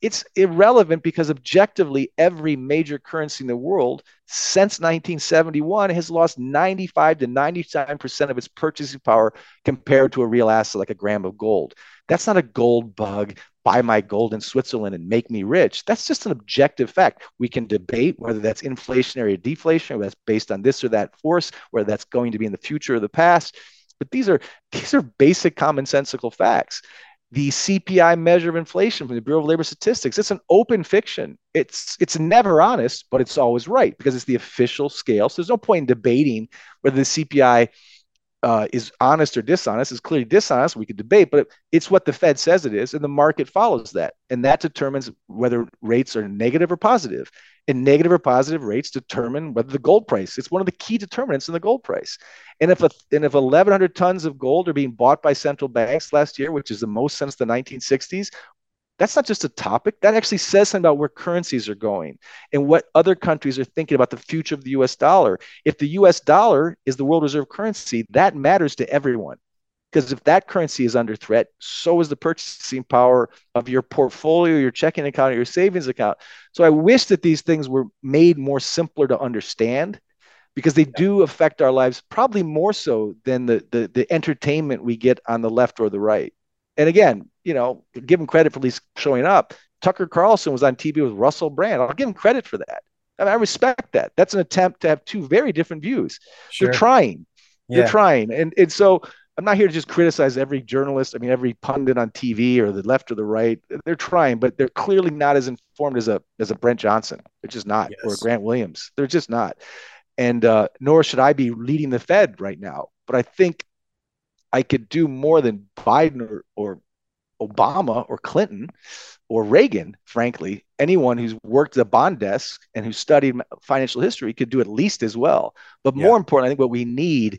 it's irrelevant, because objectively, every major currency in the world since 1971 has lost 95 to 99% of its purchasing power compared to a real asset like a gram of gold. That's not a gold bug, buy my gold in Switzerland and make me rich. That's just an objective fact. We can debate whether that's inflationary or deflationary, whether that's based on this or that force, whether that's going to be in the future or the past. But these are basic commonsensical facts. The CPI measure of inflation from the Bureau of Labor Statistics, it's an open fiction. It's never honest, but it's always right because it's the official scale. So there's no point in debating whether the CPI is honest or dishonest. It's clearly dishonest. We could debate, but it's what the Fed says it is, and the market follows that. And that determines whether rates are negative or positive. And negative or positive rates determine whether the gold price, it's one of the key determinants in the gold price. And if 1,100 tons of gold are being bought by central banks last year, which is the most since the 1960s, that's not just a topic. That actually says something about where currencies are going and what other countries are thinking about the future of the U.S. dollar. If the U.S. dollar is the world reserve currency, that matters to everyone. Because if that currency is under threat, so is the purchasing power of your portfolio, your checking account, or your savings account. So I wish that these things were made more simpler to understand, because they do affect our lives probably more so than the entertainment we get on the left or the right. And again, give him credit for at least showing up. Tucker Carlson was on TV with Russell Brand. I'll give him credit for that. I mean, I respect that. That's an attempt to have two very different views. Sure. They're trying. Yeah. They're trying. And so I'm not here to just criticize every journalist. I mean, every pundit on TV or the left or the right. They're trying, but they're clearly not as informed as a Brent Johnson. They're just not, yes. Or a Grant Williams. They're just not. And nor should I be leading the Fed right now. But I think I could do more than Biden or Obama or Clinton or Reagan, frankly. Anyone who's worked the bond desk and who studied financial history could do at least as well. But more important, I think what we need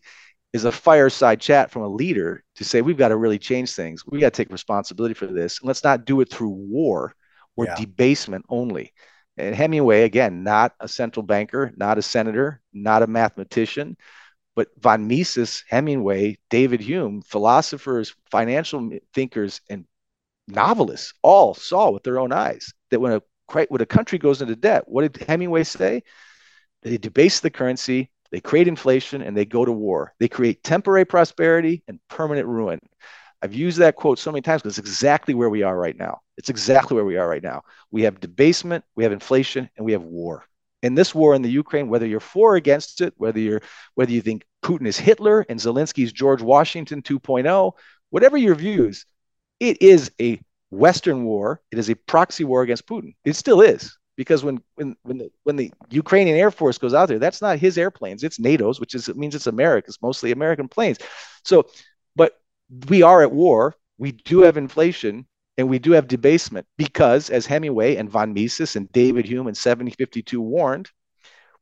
is a fireside chat from a leader to say, we've got to really change things. We got to take responsibility for this. And let's not do it through war or debasement only. And Hemingway, again, not a central banker, not a senator, not a mathematician, but von Mises, Hemingway, David Hume, philosophers, financial thinkers, and novelists all saw with their own eyes that when a country goes into debt, what did Hemingway say? They debase the currency, they create inflation, and they go to war. They create temporary prosperity and permanent ruin. I've used that quote so many times because it's exactly where we are right now. We have debasement, we have inflation, and we have war. And this war in the Ukraine, whether you're for or against it, whether you think Putin is Hitler and Zelensky's George Washington 2.0, whatever your views, it is a Western war. It is a proxy war against Putin. It still is. Because when the Ukrainian Air Force goes out there, that's not his airplanes, it's NATO's, which means it's America's, mostly American planes. So, but we are at war. We do have inflation and we do have debasement because, as Hemingway and von Mises and David Hume in 1752 warned,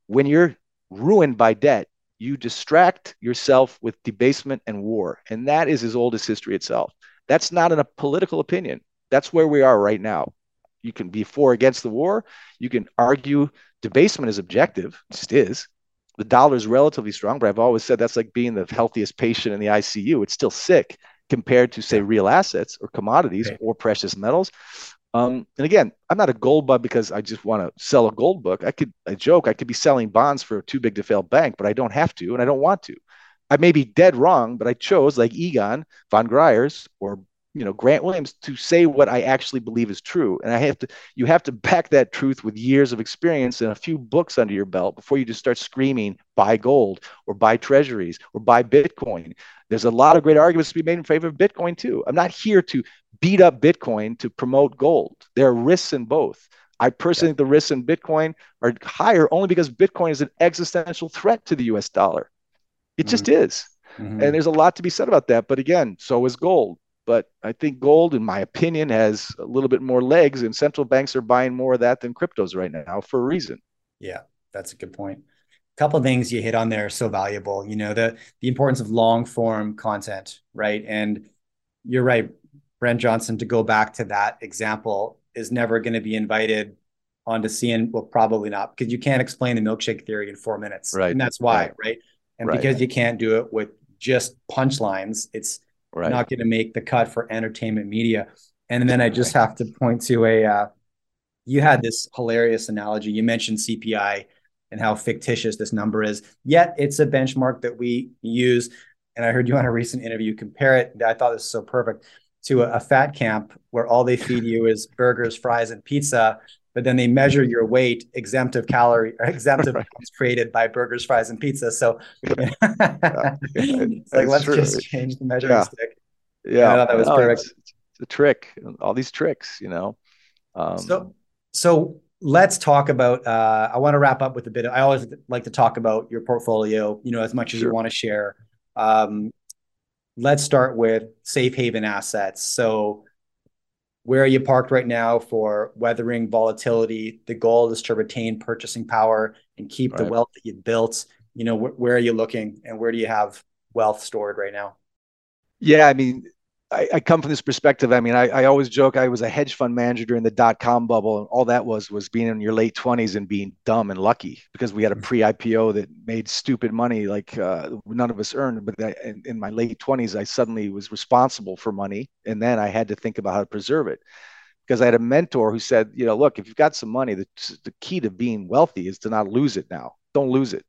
when you're ruined by debt, you distract yourself with debasement and war. And that is as old as history itself. That's not a political opinion. That's where we are right now. You can be for or against the war. You can argue debasement is objective, it just is. The dollar is relatively strong, but I've always said that's like being the healthiest patient in the ICU. It's still sick compared to, say, real assets or commodities or precious metals. And again, I'm not a gold bug because I just want to sell a gold book. I could be selling bonds for a too big to fail bank, but I don't have to and I don't want to. I may be dead wrong, but I chose, like Egon von Greyers or Grant Williams, to say what I actually believe is true. And you have to back that truth with years of experience and a few books under your belt before you just start screaming, buy gold or buy treasuries or buy Bitcoin. There's a lot of great arguments to be made in favor of Bitcoin too. I'm not here to beat up Bitcoin to promote gold. There are risks in both. I personally think the risks in Bitcoin are higher only because Bitcoin is an existential threat to the US dollar. It just is. And there's a lot to be said about that. But again, so is gold. But I think gold, in my opinion, has a little bit more legs, and central banks are buying more of that than cryptos right now for a reason. Yeah, that's a good point. A couple of things you hit on there are so valuable. The importance of long form content, right? And you're right, Brent Johnson, to go back to that example, is never going to be invited onto CNN. Well, probably not, because you can't explain the milkshake theory in 4 minutes. Right. And that's why, right? And because you can't do it with just punchlines, it's not going to make the cut for entertainment media. And then I just have to point to you had this hilarious analogy. You mentioned CPI and how fictitious this number is, yet it's a benchmark that we use. And I heard you on a recent interview compare it. I thought this was so perfect to a fat camp where all they feed you is burgers, fries, and pizza, but then they measure your weight, exemptive is created by burgers, fries, and pizza. So it's like, let's just change the measuring stick. Yeah. I thought that was perfect. It's a trick, all these tricks, So let's talk about, I want to wrap up with a bit of, I always like to talk about your portfolio, as much as you want to share. Let's start with safe haven assets. So where are you parked right now for weathering volatility? The goal is to retain purchasing power and keep the wealth that you've built. Where are you looking and where do you have wealth stored right now? Yeah, I mean, I come from this perspective. I mean, I always joke I was a hedge fund manager during the dot-com bubble. And all that was being in your late 20s and being dumb and lucky because we had a pre-IPO that made stupid money like none of us earned. But in my late 20s, I suddenly was responsible for money. And then I had to think about how to preserve it because I had a mentor who said, look, if you've got some money, the key to being wealthy is to not lose it now. Don't lose it.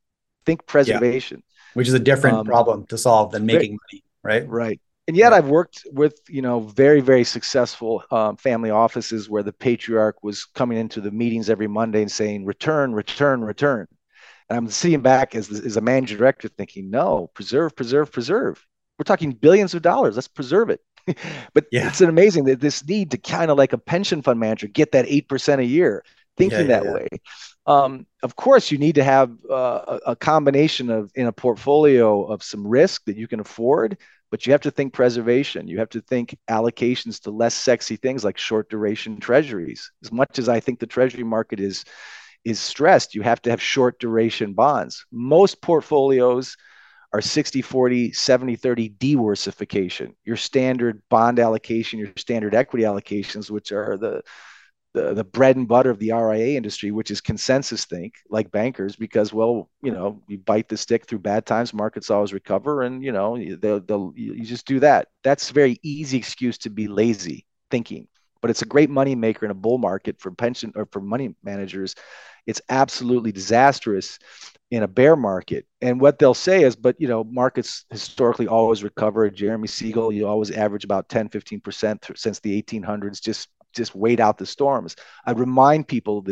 Think preservation. Yeah. Which is a different problem to solve than making money, right? Right. And yet I've worked with, very, very successful family offices where the patriarch was coming into the meetings every Monday and saying, return, return, return. And I'm sitting back as a managing director thinking, no, preserve, preserve, preserve. We're talking billions of dollars. Let's preserve it. But it's an amazing that this need to kind of like a pension fund manager, get that 8% a year, thinking that way. Of course, you need to have a combination of in a portfolio of some risk that you can afford, but you have to think preservation. You have to think allocations to less sexy things like short duration treasuries. As much as I think the treasury market is stressed, you have to have short duration bonds. Most portfolios are 60-40, 70-30 diversification. Your standard bond allocation, your standard equity allocations, which are the bread and butter of the RIA industry, which is consensus think, like bankers, because, you bite the stick through bad times, markets always recover, and, you just do that. That's a very easy excuse to be lazy thinking, but it's a great money maker in a bull market for pension or for money managers. It's absolutely disastrous in a bear market. And what they'll say is, markets historically always recover. Jeremy Siegel, you always average about 10, 15% since the 1800s, just wait out the storms. I remind people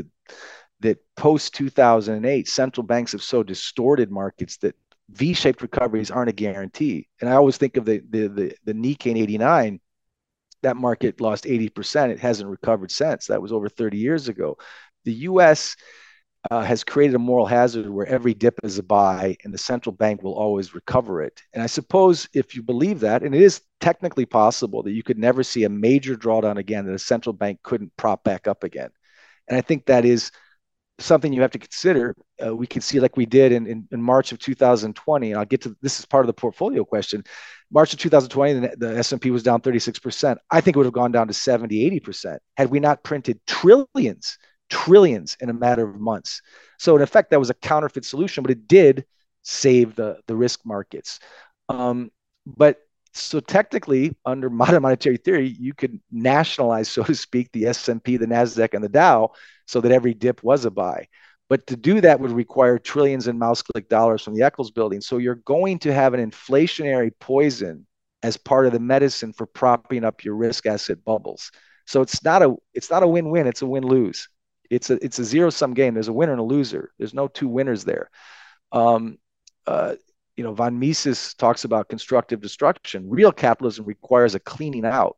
that post 2008, central banks have so distorted markets that V-shaped recoveries aren't a guarantee. And I always think of the Nikkei in 89. That market lost 80%. It hasn't recovered since. That was over 30 years ago. The U.S. has created a moral hazard where every dip is a buy, and the central bank will always recover it. And I suppose if you believe that, and it is technically possible that you could never see a major drawdown again that a central bank couldn't prop back up again. And I think that is something you have to consider. We can see, like we did in March of 2020, and I'll get to this, is part of the portfolio question. March of 2020, the S&P was down 36%. I think it would have gone down to 70, 80% had we not printed trillions in a matter of months. So in effect, that was a counterfeit solution, but it did save the risk markets. But so technically, under modern monetary theory, you could nationalize, so to speak, the S&P, the NASDAQ, and the Dow so that every dip was a buy. But to do that would require trillions in mouse-click dollars from the Eccles building. So you're going to have an inflationary poison as part of the medicine for propping up your risk asset bubbles. So it's not a win-win, it's a win-lose. It's a zero-sum game. There's a winner and a loser. There's no two winners there. You know, von Mises talks about constructive destruction. Real capitalism requires a cleaning out.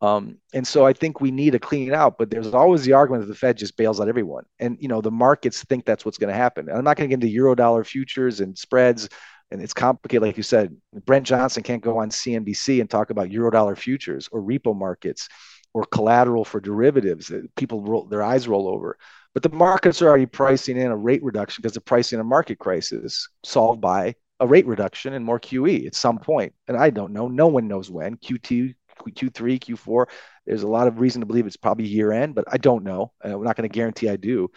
And so I think we need a cleaning out, but there's always the argument that the Fed just bails out everyone. And, you know, the markets think that's what's going to happen. And I'm not going to get into Eurodollar futures and spreads. And it's complicated. Like you said, Brent Johnson can't go on CNBC and talk about Eurodollar futures or repo markets or collateral for derivatives. People roll, their eyes roll over. But the markets are already pricing in a rate reduction because they're pricing a market crisis solved by a rate reduction and more QE at some point. And I don't know. No one knows when. Q2, Q3, Q4. There's a lot of reason to believe it's probably year end, but I don't know. We're not going to guarantee I do.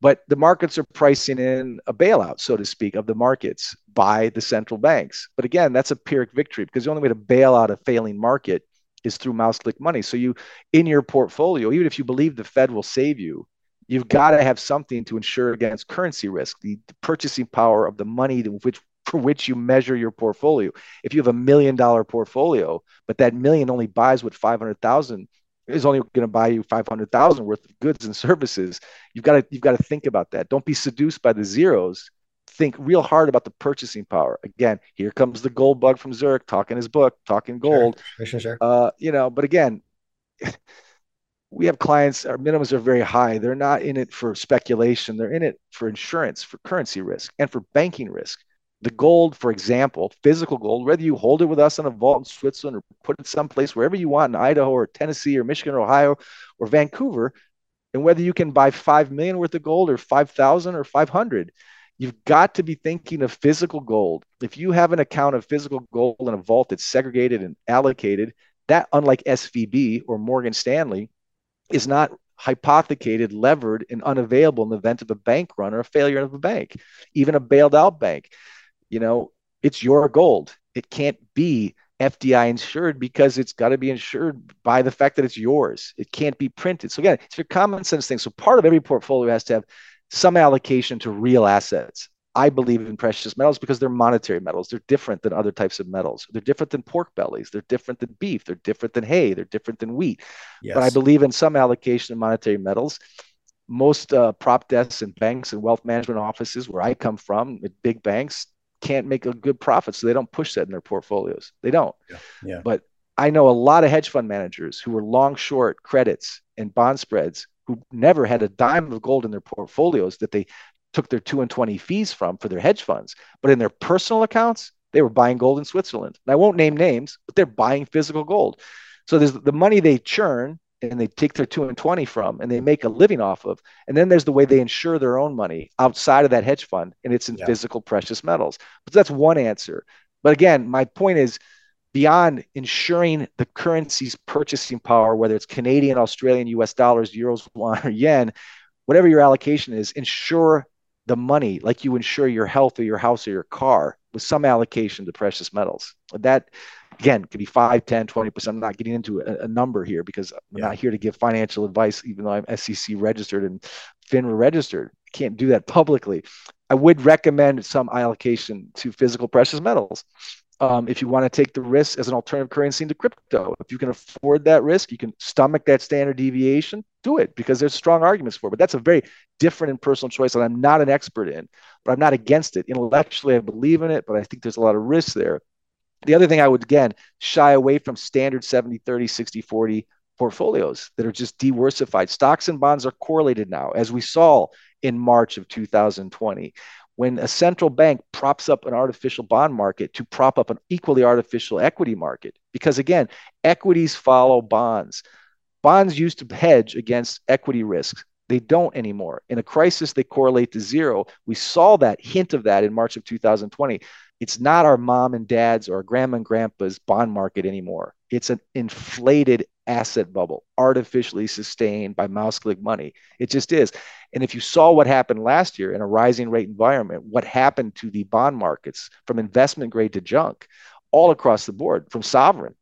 But the markets are pricing in a bailout, so to speak, of the markets by the central banks. But again, that's a Pyrrhic victory because the only way to bail out a failing market is through mouse-click money. So you, in your portfolio, even if you believe the Fed will save you, you've got to have something to insure against currency risk, the purchasing power of the money for which you measure your portfolio. If you have $1 million portfolio, but that million only buys what 500,000 is only going to buy you 500,000 worth of goods and services, you've got to think about that. Don't be seduced by the zeros. Think real hard about the purchasing power. Again, here comes the gold bug from Zurich talking his book, talking gold. Sure. You know, but again, we have clients, our minimums are very high. They're not in it for speculation. They're in it for insurance, for currency risk, and for banking risk. The gold, for example, physical gold, whether you hold it with us in a vault in Switzerland or put it someplace wherever you want in Idaho or Tennessee or Michigan or Ohio or Vancouver, and whether you can buy 5 million worth of gold or 5,000 or 500, you've got to be thinking of physical gold. If you have an account of physical gold in a vault that's segregated and allocated, that, unlike SVB or Morgan Stanley, is not hypothecated, levered, and unavailable in the event of a bank run or a failure of a bank, even a bailed out bank. You know, it's your gold. It can't be FDI insured because it's got to be insured by the fact that it's yours. It can't be printed. So again, it's your common sense thing. So part of every portfolio has to have some allocation to real assets. I believe in precious metals because they're monetary metals. They're different than other types of metals. They're different than pork bellies. They're different than beef. They're different than hay. They're different than wheat. Yes. But I believe in some allocation of monetary metals. Most prop desks and banks and wealth management offices where I come from, big banks, can't make a good profit. So they don't push that in their portfolios. They don't. Yeah. But I know a lot of hedge fund managers who were long short credits and bond spreads who never had a dime of gold in their portfolios that they took their 2 and 20 fees from for their hedge funds. But in their personal accounts, they were buying gold in Switzerland. And I won't name names, but they're buying physical gold. So there's the money they churn and they take their 2 and 20 from and they make a living off of. And then there's the way they insure their own money outside of that hedge fund, and it's in physical precious metals. But that's one answer. But again, my point is, beyond ensuring the currency's purchasing power, whether it's Canadian, Australian, US dollars, euros, won, or yen, whatever your allocation is, insure the money like you insure your health or your house or your car with some allocation to precious metals. That, again, could be 5, 10, 20%. I'm not getting into a number here because I'm not here to give financial advice, even though I'm SEC registered and FINRA registered. I can't do that publicly. I would recommend some allocation to physical precious metals. If you want to take the risk as an alternative currency into crypto, if you can afford that risk, you can stomach that standard deviation, do it, because there's strong arguments for it. But that's a very different and personal choice that I'm not an expert in, but I'm not against it. Intellectually, I believe in it, but I think there's a lot of risk there. The other thing I would, again, shy away from standard 70, 30, 60, 40 portfolios that are just diversified. Stocks and bonds are correlated now, as we saw in March of 2020. When a central bank props up an artificial bond market to prop up an equally artificial equity market, because again, equities follow bonds. Bonds used to hedge against equity risks. They don't anymore. In a crisis, they correlate to zero. We saw that hint of that in March of 2020. It's not our mom and dad's or grandma and grandpa's bond market anymore. It's an inflated asset bubble, artificially sustained by mouse click money. It just is. And if you saw what happened last year in a rising rate environment, what happened to the bond markets from investment grade to junk, all across the board, from sovereign,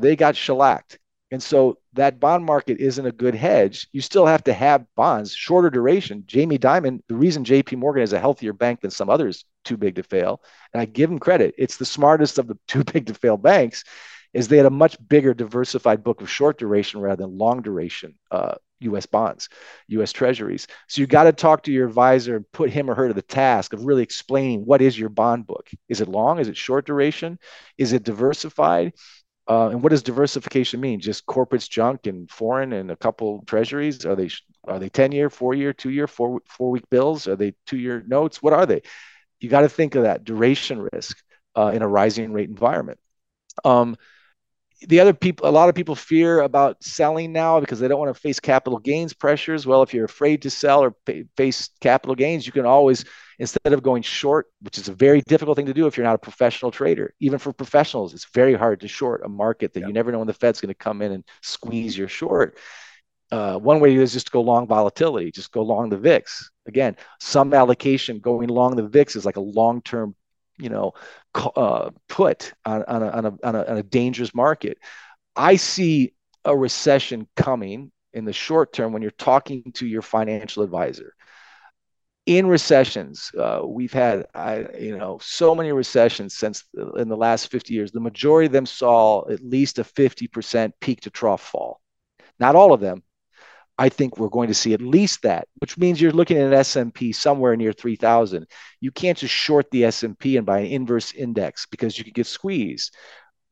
they got shellacked. And so that bond market isn't a good hedge. You still have to have bonds, shorter duration. Jamie Dimon, the reason JP Morgan is a healthier bank than some others too big to fail, and I give them credit, it's the smartest of the too big to fail banks, is they had a much bigger diversified book of short duration rather than long duration U.S. bonds, U.S. treasuries. So you got to talk to your advisor and put him or her to the task of really explaining what is your bond book. Is it long? Is it short duration? Is it diversified? And what does diversification mean? Just corporates, junk, and foreign, and a couple treasuries? Are they 10-year, 4-year, 2-year, four-week bills? Are they 2-year notes? What are they? You got to think of that duration risk in a rising rate environment. The other people, a lot of people fear about selling now because they don't want to face capital gains pressures. Well, if you're afraid to sell or face capital gains, you can always, instead of going short, which is a very difficult thing to do if you're not a professional trader, even for professionals, it's very hard to short a market that you never know when the Fed's going to come in and squeeze your short. One way is just to go long volatility, just go long the VIX. Again, some allocation going long the VIX is like a long-term put on a dangerous market. I see a recession coming in the short term when you're talking to your financial advisor. In recessions, we've had so many recessions since in the last 50 years. The majority of them saw at least a 50% peak to trough fall. Not all of them. I think we're going to see at least that, which means you're looking at an S&P somewhere near 3,000. You can't just short the S&P and buy an inverse index because you could get squeezed.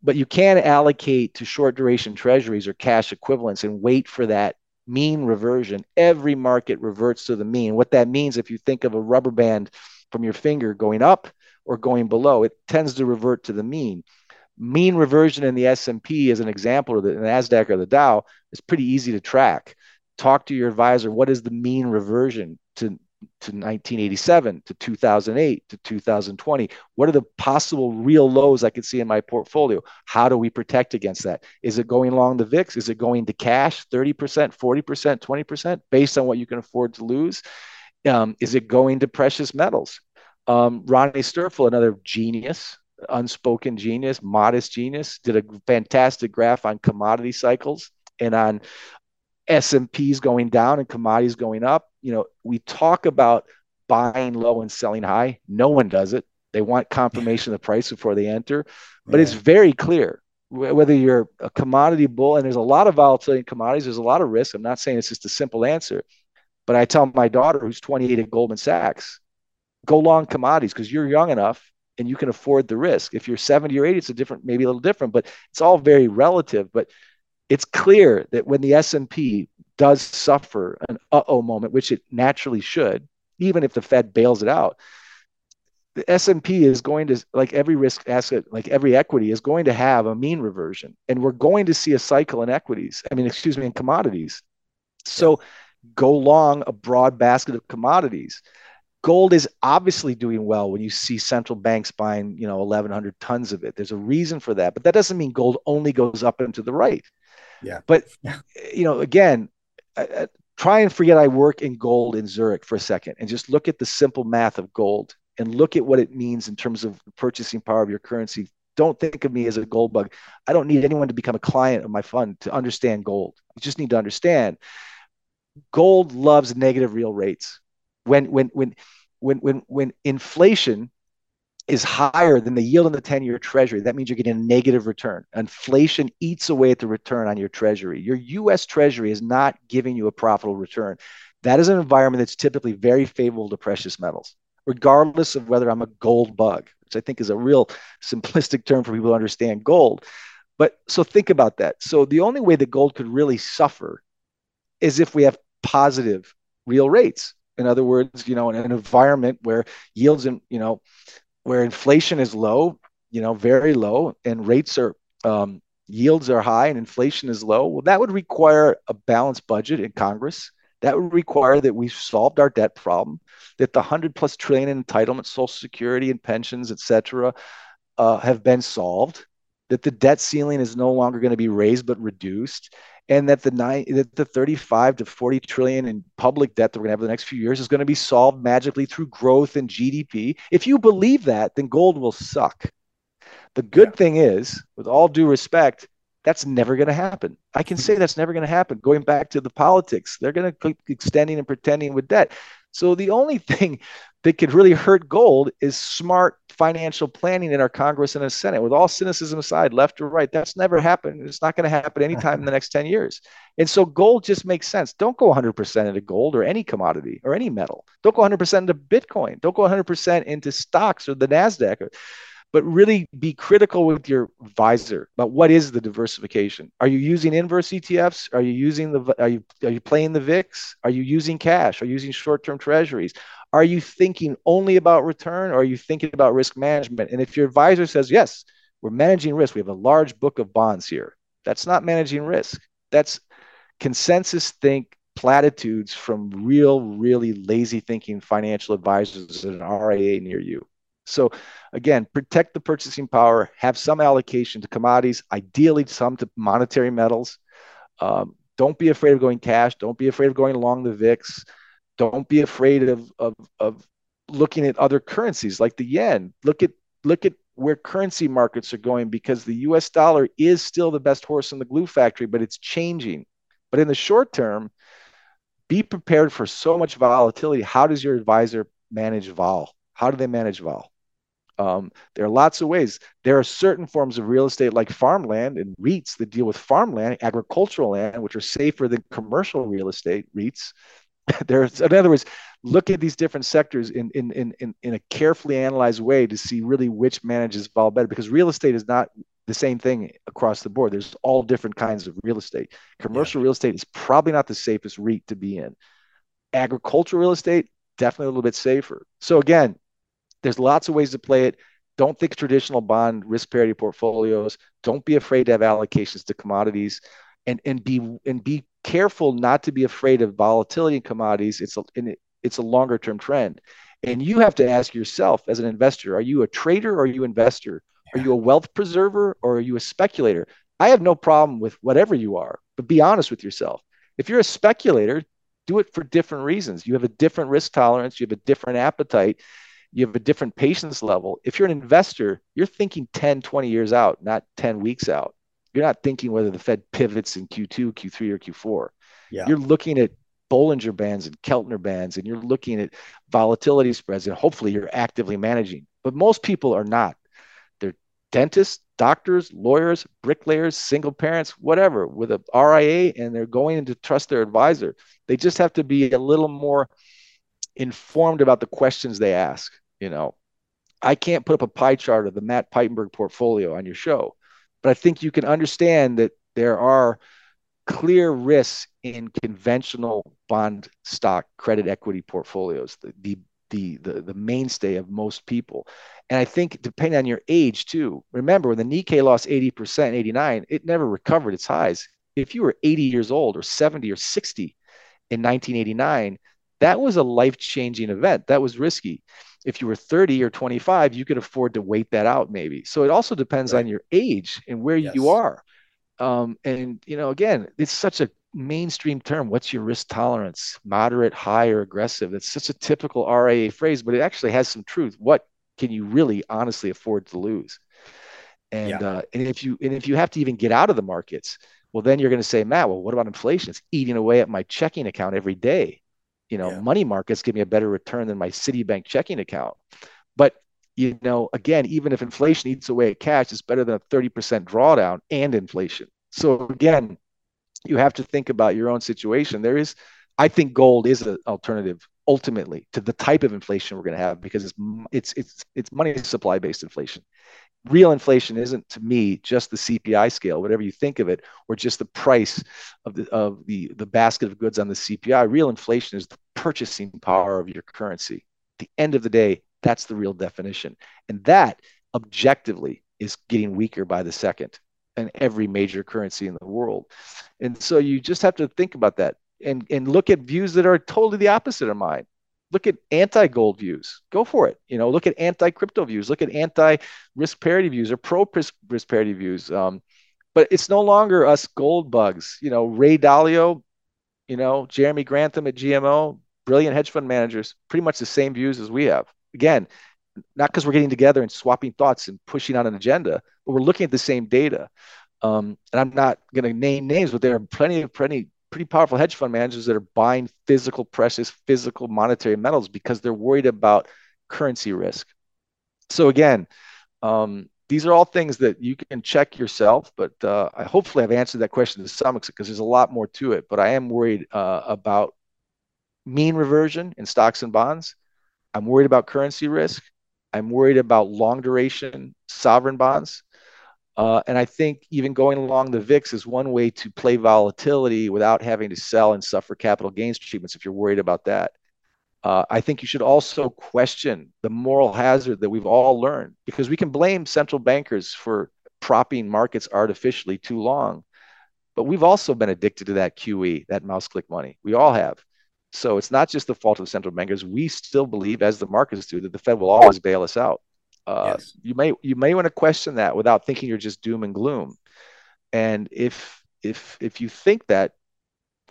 But you can allocate to short duration treasuries or cash equivalents and wait for that mean reversion. Every market reverts to the mean. What that means, if you think of a rubber band from your finger going up or going below, it tends to revert to the mean. Mean reversion in the S&P as an example, or the NASDAQ or the Dow, is pretty easy to track. Talk to your advisor. What is the mean reversion to 1987, to 2008, to 2020? What are the possible real lows I could see in my portfolio? How do we protect against that? Is it going long the VIX? Is it going to cash 30%, 40%, 20% based on what you can afford to lose? Is it going to precious metals? Ronnie Sterfel, another genius, unspoken genius, modest genius, did a fantastic graph on commodity cycles and on S&Ps going down and commodities going up. We talk about buying low and selling high. No one does it. They want confirmation of the price before they enter. But it's very clear whether you're a commodity bull, and there's a lot of volatility in commodities. There's a lot of risk. I'm not saying it's just a simple answer. But I tell my daughter, who's 28 at Goldman Sachs, go long commodities because you're young enough and you can afford the risk. If you're 70 or 80, it's a different, maybe a little different, but it's all very relative. But it's clear that when the S&P does suffer an uh-oh moment, which it naturally should, even if the Fed bails it out, the S&P is going to, like every risk asset, like every equity, is going to have a mean reversion. And we're going to see a cycle in in commodities. So go long a broad basket of commodities. Gold is obviously doing well when you see central banks buying, 1,100 tons of it. There's a reason for that, but that doesn't mean gold only goes up and to the right. Yeah. But, again, try and forget I work in gold in Zurich for a second and just look at the simple math of gold and look at what it means in terms of the purchasing power of your currency. Don't think of me as a gold bug. I don't need anyone to become a client of my fund to understand gold. You just need to understand gold loves negative real rates. When inflation is higher than the yield on the 10-year treasury, that means you're getting a negative return. Inflation eats away at the return on your treasury. Your U.S. treasury is not giving you a profitable return. That is an environment that's typically very favorable to precious metals, regardless of whether I'm a gold bug, which I think is a real simplistic term for people who understand gold. But so think about that. So the only way that gold could really suffer is if we have positive real rates. In other words, in an environment where yields and, where inflation is low, very low, and rates are, yields are high and inflation is low, well, that would require a balanced budget in Congress. That would require that we've solved our debt problem, that the 100+ trillion in entitlements, Social Security and pensions, et cetera, have been solved, that the debt ceiling is no longer going to be raised but reduced, and that the 35 to 40 trillion in public debt that we're going to have in the next few years is going to be solved magically through growth and GDP. If you believe that, then gold will suck. The good thing is, with all due respect, that's never going to happen. I can say that's never going to happen. Going back to the politics, they're going to keep extending and pretending with debt. So the only thing that could really hurt gold is smart financial planning in our Congress and the Senate. With all cynicism aside, left or right, that's never happened. It's not going to happen anytime in the next 10 years. And so gold just makes sense. Don't go 100% into gold or any commodity or any metal. Don't go 100% into Bitcoin. Don't go 100% into stocks or the NASDAQ. But really be critical with your advisor about what is the diversification. Are you using inverse ETFs? Are you using are you playing the VIX? Are you using cash? Are you using short-term treasuries? Are you thinking only about return, or are you thinking about risk management? And if your advisor says, yes, we're managing risk, we have a large book of bonds here, that's not managing risk. That's consensus think platitudes from really lazy thinking financial advisors at an RIA near you. So again, protect the purchasing power, have some allocation to commodities, ideally some to monetary metals. Don't be afraid of going cash. Don't be afraid of going along the VIX. Don't be afraid of looking at other currencies like the yen. Look at where currency markets are going, because the US dollar is still the best horse in the glue factory, but it's changing. But in the short term, be prepared for so much volatility. How does your advisor manage vol? How do they manage vol? There are lots of ways. There are certain forms of real estate like farmland and REITs that deal with farmland, agricultural land, which are safer than commercial real estate REITs. In other words, look at these different sectors in a carefully analyzed way to see really which manages vol better, because real estate is not the same thing across the board. There's all different kinds of real estate. Commercial real estate is probably not the safest REIT to be in. Agricultural real estate, definitely a little bit safer. So again, there's lots of ways to play it. Don't think traditional bond risk parity portfolios. Don't be afraid to have allocations to commodities, and be careful not to be afraid of volatility in commodities. It's a longer term trend, and you have to ask yourself as an investor: are you a trader or are you an investor? Are you a wealth preserver or are you a speculator? I have no problem with whatever you are, but be honest with yourself. If you're a speculator, do it for different reasons. You have a different risk tolerance. You have a different appetite. You have a different patience level. If you're an investor, you're thinking 10, 20 years out, not 10 weeks out. You're not thinking whether the Fed pivots in Q2, Q3, or Q4. Yeah. You're looking at Bollinger Bands and Keltner Bands, and you're looking at volatility spreads, and hopefully you're actively managing. But most people are not. They're dentists, doctors, lawyers, bricklayers, single parents, whatever, with a RIA, and they're going to trust their advisor. They just have to be a little more informed about the questions they ask. You know, I can't put up a pie chart of the Matt Piepenburg portfolio on your show, but I think you can understand that there are clear risks in conventional bond, stock, credit, equity portfolios, the mainstay of most people. And I think depending on your age too, remember when the Nikkei lost 80% in 89, it never recovered its highs. If you were 80 years old or 70 or 60 in 1989, that was a life-changing event. That was risky. If you were 30 or 25, you could afford to wait that out maybe. So it also depends on your age and where you are. And, you know, again, it's such a mainstream term. What's your risk tolerance? Moderate, high, or aggressive? That's such a typical RIA phrase, but it actually has some truth. What can you really honestly afford to lose? And if you have to even get out of the markets, well, then you're going to say, Matt, well, what about inflation? It's eating away at my checking account every day. You know, money markets give me a better return than my Citibank checking account. But, you know, again, even if inflation eats away at cash, it's better than a 30% drawdown and inflation. So again, you have to think about your own situation. I think gold is an alternative ultimately to the type of inflation we're going to have, because it's money supply based inflation. Real inflation isn't, to me, just the CPI scale, whatever you think of it, or just the price of the basket of goods on the CPI. Real inflation is the purchasing power of your currency. At the end of the day, that's the real definition. And that objectively is getting weaker by the second in every major currency in the world. And so you just have to think about that. and look at views that are totally the opposite of mine. Look at anti-gold views. Go for it. You know, look at anti-crypto views. Look at anti-risk parity views or pro-risk parity views. But it's no longer us gold bugs. You know, Ray Dalio, you know, Jeremy Grantham at GMO, brilliant hedge fund managers, pretty much the same views as we have. Again, not because we're getting together and swapping thoughts and pushing on an agenda, but we're looking at the same data. And I'm not going to name names, but there are plenty pretty powerful hedge fund managers that are buying physical precious, physical monetary metals because they're worried about currency risk. So again, these are all things that you can check yourself, but I hopefully I've answered that question to some extent because there's a lot more to it, but I am worried about mean reversion in stocks and bonds. I'm worried about currency risk. I'm worried about long duration sovereign bonds. And I think even going along the VIX is one way to play volatility without having to sell and suffer capital gains treatments if you're worried about that. I think you should also question the moral hazard that we've all learned, because we can blame central bankers for propping markets artificially too long. But we've also been addicted to that QE, that mouse click money. We all have. So it's not just the fault of central bankers. We still believe, as the markets do, that the Fed will always bail us out. Yes. You may want to question that without thinking you're just doom and gloom. And if you think that,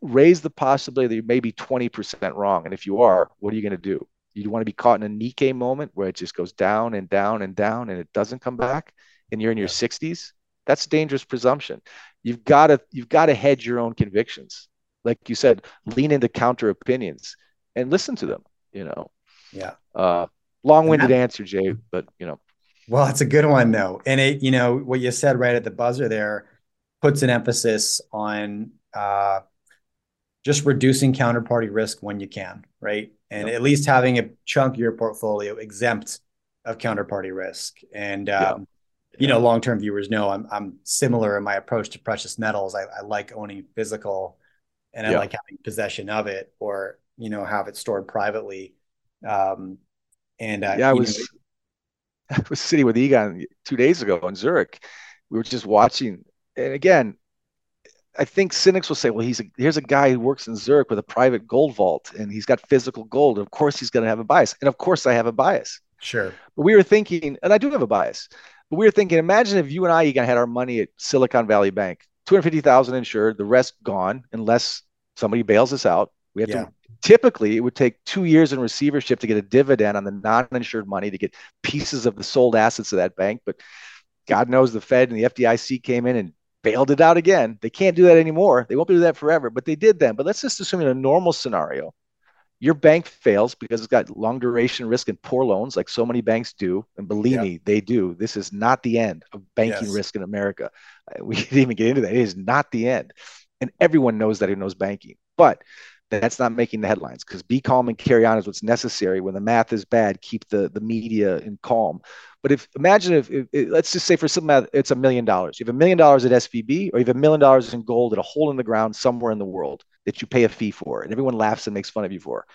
raise the possibility that you may be 20% wrong. And if you are, what are you going to do? You want to be caught in a Nikkei moment where it just goes down and down and down and it doesn't come back, and you're in your 60s? That's a dangerous presumption. You've got to hedge your own convictions. Like you said, lean into counter opinions and listen to them, you know. Yeah. Long-winded answer, Jay, but, you know. Well, it's a good one, though. And, it, you know, what you said right at the buzzer there puts an emphasis on just reducing counterparty risk when you can, right? And at least having a chunk of your portfolio exempt of counterparty risk. And, you know, long-term viewers know I'm similar in my approach to precious metals. I like owning physical, and I like having possession of it, or, you know, have it stored privately. I was sitting with Egon 2 days ago in Zurich. We were just watching. And again, I think cynics will say, well, here's a guy who works in Zurich with a private gold vault and he's got physical gold. Of course, he's going to have a bias. And of course, I have a bias. Sure. But we were thinking, and I do have a bias, but we were thinking, imagine if you and I, Egon, had our money at Silicon Valley Bank, 250,000 insured, the rest gone, unless somebody bails us out. We have to. Typically, it would take 2 years in receivership to get a dividend on the non-insured money to get pieces of the sold assets of that bank. But God knows the Fed and the FDIC came in and bailed it out again. They can't do that anymore. They won't do that forever, but they did then. But let's just assume in a normal scenario, your bank fails because it's got long duration risk and poor loans like so many banks do. And believe me, they do. This is not the end of banking risk in America. We didn't even get into that. It is not the end. And everyone knows that who knows banking. But that's not making the headlines, because be calm and carry on is what's necessary. When the math is bad, keep the media in calm. But imagine if let's just say for some math, it's $1 million. You have $1 million at SVB, or you have $1 million in gold at a hole in the ground somewhere in the world that you pay a fee for, and everyone laughs and makes fun of you for.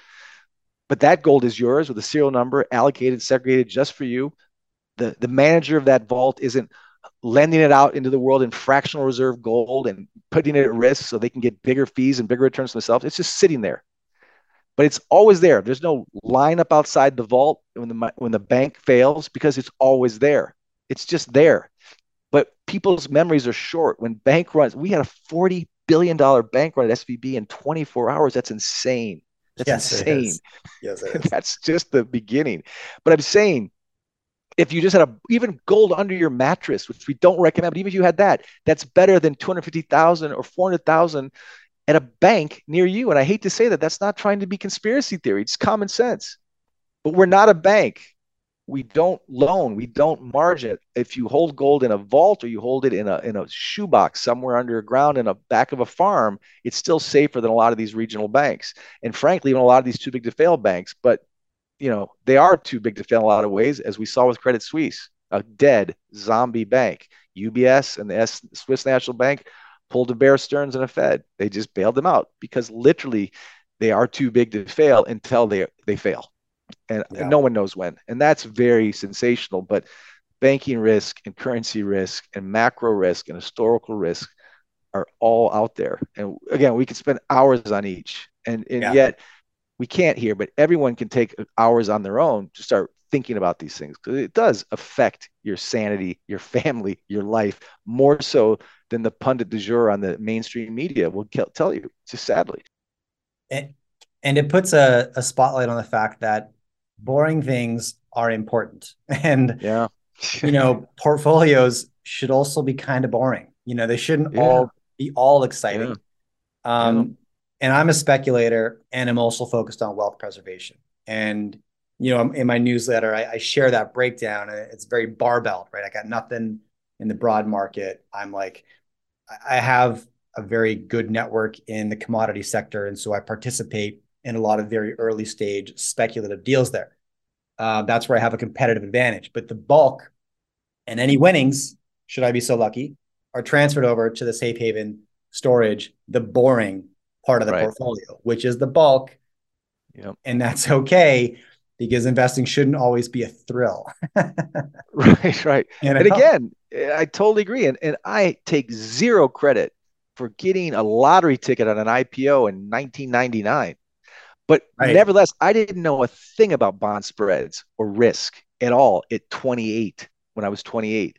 But that gold is yours with a serial number allocated, segregated just for you. The manager of that vault isn't lending it out into the world in fractional reserve gold and putting it at risk so they can get bigger fees and bigger returns for themselves. It's just sitting there, but it's always there. There's no line up outside the vault when the bank fails, because it's always there. It's just there. But people's memories are short. When bank runs, we had a $40 billion bank run at SVB in 24 hours. That's insane. Yes, it is. That's just the beginning. But I'm saying, if you just had even gold under your mattress, which we don't recommend, but even if you had that, that's better than 250,000 or 400,000 at a bank near you. And I hate to say that, that's not trying to be conspiracy theory. It's common sense. But we're not a bank. We don't loan. We don't margin. If you hold gold in a vault, or you hold it in a shoebox somewhere underground in the back of a farm, it's still safer than a lot of these regional banks. And frankly, even a lot of these too big to fail banks. But you know, they are too big to fail in a lot of ways, as we saw with Credit Suisse, a dead zombie bank. UBS and the Swiss National Bank pulled a Bear Stearns and a Fed. They just bailed them out because literally they are too big to fail until they fail. And no one knows when. And that's very sensational. But banking risk and currency risk and macro risk and historical risk are all out there. And again, we could spend hours on each. And yeah. Yet we can't here, but everyone can take hours on their own to start thinking about these things, because it does affect your sanity, your family, your life, more so than the pundit du jour on the mainstream media will tell you, just sadly. And it puts a spotlight on the fact that boring things are important. And, yeah. You know, portfolios should also be kind of boring. You know, they shouldn't all be all exciting. Yeah. And I'm a speculator, and I'm also focused on wealth preservation. And, you know, in my newsletter, I share that breakdown. It's very barbell, right? I got nothing in the broad market. I'm like, I have a very good network in the commodity sector. And so I participate in a lot of very early stage speculative deals there. That's where I have a competitive advantage. But the bulk and any winnings, should I be so lucky, are transferred over to the safe haven storage, the boring part of the portfolio, which is the bulk. Yep. And that's okay, because investing shouldn't always be a thrill. Right. And again, I totally agree. And I take zero credit for getting a lottery ticket on an IPO in 1999. But nevertheless, I didn't know a thing about bond spreads or risk at all at 28, when I was 28.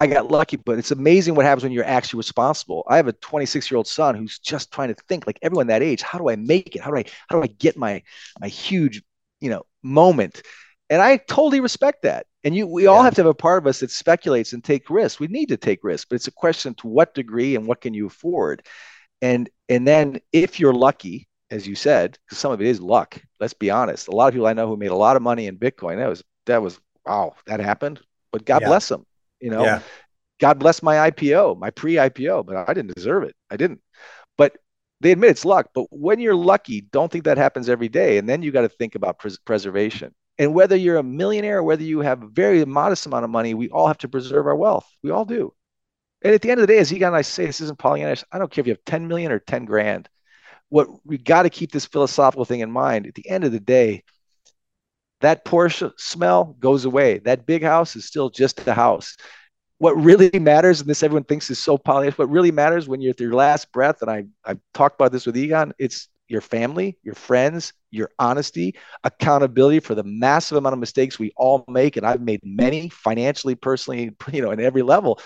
I got lucky, but it's amazing what happens when you're actually responsible. I have a 26-year-old son who's just trying to think, like everyone that age, how do I make it? How do I get my huge, you know, moment? And I totally respect that. And we all have to have a part of us that speculates and take risks. We need to take risks, but it's a question to what degree and what can you afford? And then if you're lucky, as you said, because some of it is luck, let's be honest. A lot of people I know who made a lot of money in Bitcoin, that was wow, that happened. But God bless them. You know, God bless my IPO, my pre-IPO, but I didn't deserve it. I didn't. But they admit it's luck. But when you're lucky, don't think that happens every day. And then you got to think about preservation. And whether you're a millionaire or whether you have a very modest amount of money, we all have to preserve our wealth. We all do. And at the end of the day, as Egon and I say, this isn't Pollyannish. I don't care if you have 10 million or 10 grand. What we got to keep this philosophical thing in mind. At the end of the day, that Porsche smell goes away. That big house is still just the house. What really matters, and this everyone thinks is so Pollyannish, what really matters when you're at your last breath, and I've talked about this with Egon, it's your family, your friends, your honesty, accountability for the massive amount of mistakes we all make, and I've made many financially, personally, you know, in every level.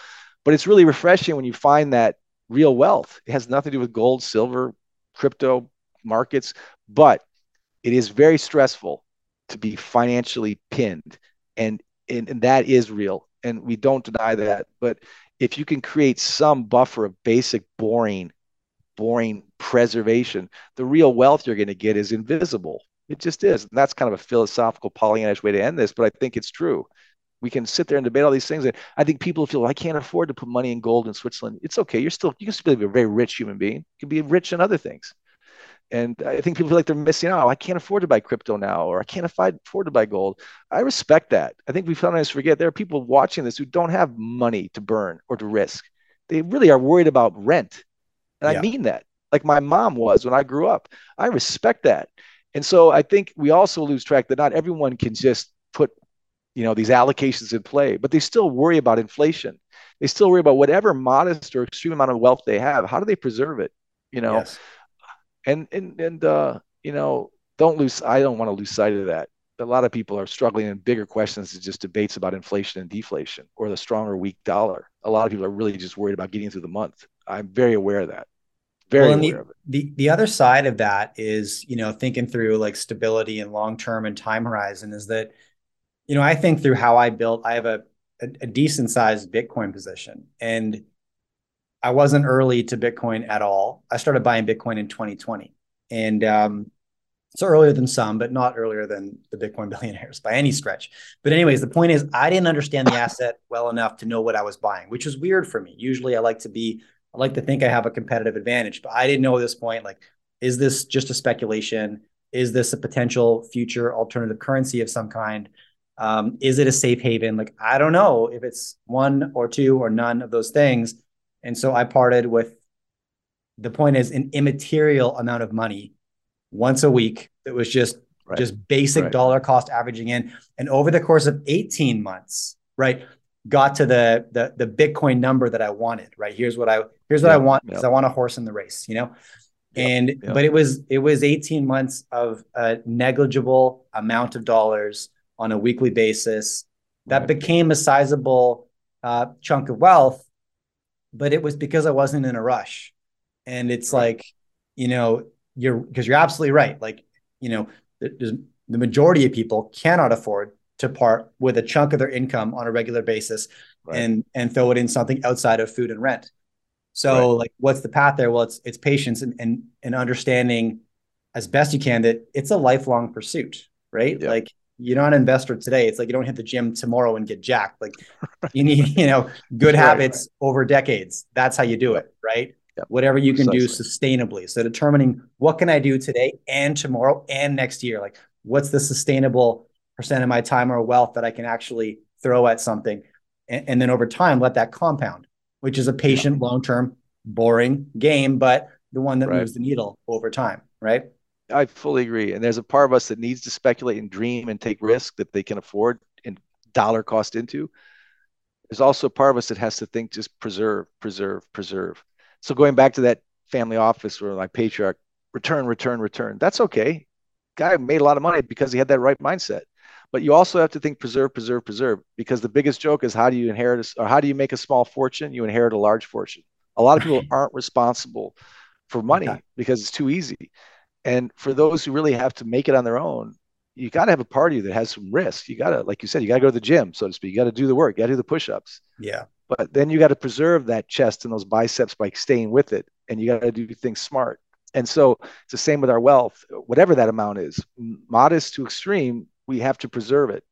But it's really refreshing when you find that real wealth. It has nothing to do with gold, silver, crypto markets, but it is very stressful to be financially pinned. And that is real. And we don't deny that. But if you can create some buffer of basic, boring preservation, the real wealth you're going to get is invisible. It just is. And that's kind of a philosophical Pollyannish way to end this, but I think it's true. We can sit there and debate all these things. And I think people feel, well, I can't afford to put money in gold in Switzerland. It's okay. You can still be a very rich human being. You can be rich in other things. And I think people feel like they're missing out. I can't afford to buy crypto now, or I can't afford to buy gold. I respect that. I think we sometimes forget there are people watching this who don't have money to burn or to risk. They really are worried about rent. And I mean that. Like my mom was when I grew up. I respect that. And so I think we also lose track that not everyone can just put, you know, these allocations in play, but they still worry about inflation. They still worry about whatever modest or extreme amount of wealth they have. How do they preserve it? You know, and you know, I don't want to lose sight of that. A lot of people are struggling in bigger questions. It's just debates about inflation and deflation, or the strong or weak dollar. A lot of people are really just worried about getting through the month. I'm very aware of that. Very aware of it. The other side of that is, you know, thinking through like stability and long-term and time horizon is that, you know, I think through how I have a decent sized Bitcoin position, and I wasn't early to Bitcoin at all. I started buying Bitcoin in 2020, and so earlier than some, but not earlier than the Bitcoin billionaires by any stretch. But anyways, the point is I didn't understand the asset well enough to know what I was buying, which is weird for me. Usually I like to think I have a competitive advantage, but I didn't know at this point, like, is this just a speculation? Is this a potential future alternative currency of some kind? Is it a safe haven? Like, I don't know if it's one or two or none of those things. And so I parted with, the point is, an immaterial amount of money once a week. It was just basic dollar cost averaging in. And over the course of 18 months, got to the Bitcoin number that I wanted, right? Here's what I want because I want a horse in the race, you know? But it was 18 months of a negligible amount of dollars on a weekly basis that became a sizable chunk of wealth, but it was because I wasn't in a rush. And it's like, you know, because you're absolutely right. Like, you know, the majority of people cannot afford to part with a chunk of their income on a regular basis and throw it in something outside of food and rent. So like, what's the path there? Well, it's patience and understanding as best you can that it's a lifelong pursuit, right? Yeah. Like, you're not an investor today. It's like, you don't hit the gym tomorrow and get jacked. Like you need, you know, good habits over decades. That's how you do it. Right. Yeah. Whatever you can do sustainably. So determining what can I do today and tomorrow and next year? Like, what's the sustainable percent of my time or wealth that I can actually throw at something? And then over time, let that compound, which is a patient, long-term, boring game, but the one that moves the needle over time, right? I fully agree. And there's a part of us that needs to speculate and dream and take risk that they can afford and dollar cost into. There's also a part of us that has to think just preserve. So going back to that family office where my patriarch, return. That's okay. Guy made a lot of money because he had that right mindset. But you also have to think preserve, because the biggest joke is, how do you inherit or how do you make a small fortune? You inherit a large fortune. A lot of people aren't responsible for money because it's too easy. And for those who really have to make it on their own, you got to have a party that has some risk. You got to, like you said, you got to go to the gym, so to speak. You got to do the work. You got to do the push-ups. Yeah. But then you got to preserve that chest and those biceps by staying with it. And you got to do things smart. And so it's the same with our wealth, whatever that amount is, modest to extreme. We have to preserve it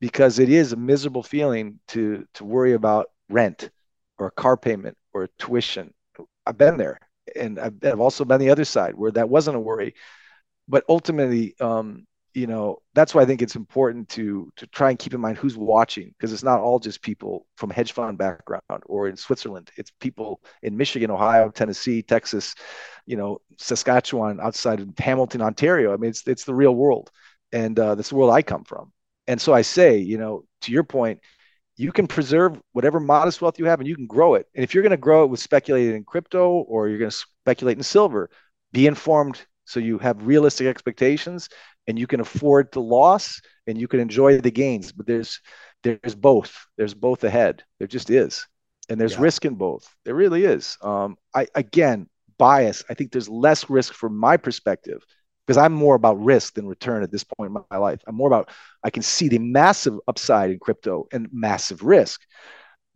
because it is a miserable feeling to worry about rent or a car payment or tuition. I've been there, and I've also been the other side where that wasn't a worry. But ultimately, you know, that's why I think it's important to try and keep in mind who's watching, because it's not all just people from hedge fund background or in Switzerland. It's people in Michigan, Ohio, Tennessee, Texas, you know, Saskatchewan, outside of Hamilton, Ontario. I mean, it's the real world. And that's the world I come from. And so I say, you know, to your point, you can preserve whatever modest wealth you have and you can grow it. And if you're going to grow it with speculating in crypto or you're going to speculate in silver, be informed so you have realistic expectations and you can afford the loss and you can enjoy the gains. But there's both. There's both ahead. There just is. And there's risk in both. There really is. I think there's less risk from my perspective, because I'm more about risk than return at this point in my life. I'm more about, I can see the massive upside in crypto and massive risk.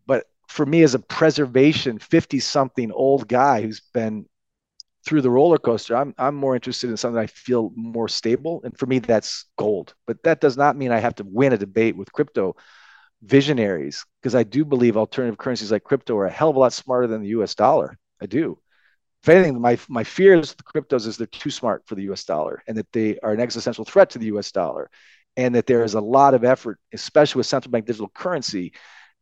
But for me as a preservation, 50-something old guy who's been through the roller coaster, I'm more interested in something I feel more stable. And for me, that's gold. But that does not mean I have to win a debate with crypto visionaries, because I do believe alternative currencies like crypto are a hell of a lot smarter than the US dollar. I do. If anything, my fears with cryptos is they're too smart for the US dollar, and that they are an existential threat to the US dollar, and that there is a lot of effort, especially with central bank digital currency,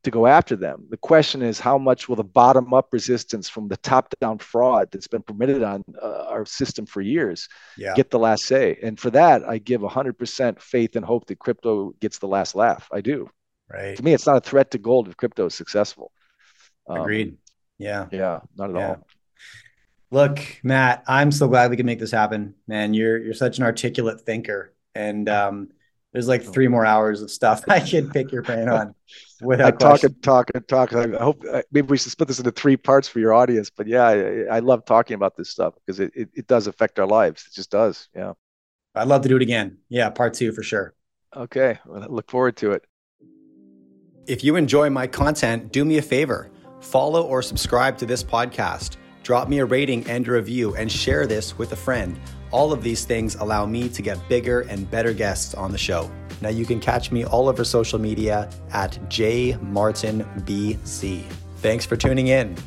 to go after them. The question is, how much will the bottom up resistance from the top down fraud that's been permitted on our system for years get the last say? And for that, I give 100% faith and hope that crypto gets the last laugh. I do. Right. To me, it's not a threat to gold if crypto is successful. Agreed. Yeah. Not at all. Look, Matt, I'm so glad we could make this happen, man. You're such an articulate thinker, and there's like 3 more hours of stuff I could pick your brain on. Without talk. I hope maybe we should split this into 3 parts for your audience. But yeah, I love talking about this stuff because it does affect our lives. It just does. Yeah, I'd love to do it again. Yeah, part 2 for sure. Okay, well, I look forward to it. If you enjoy my content, do me a favor: follow or subscribe to this podcast. Drop me a rating and a review, and share this with a friend. All of these things allow me to get bigger and better guests on the show. Now you can catch me all over social media at jmartinbc. Thanks for tuning in.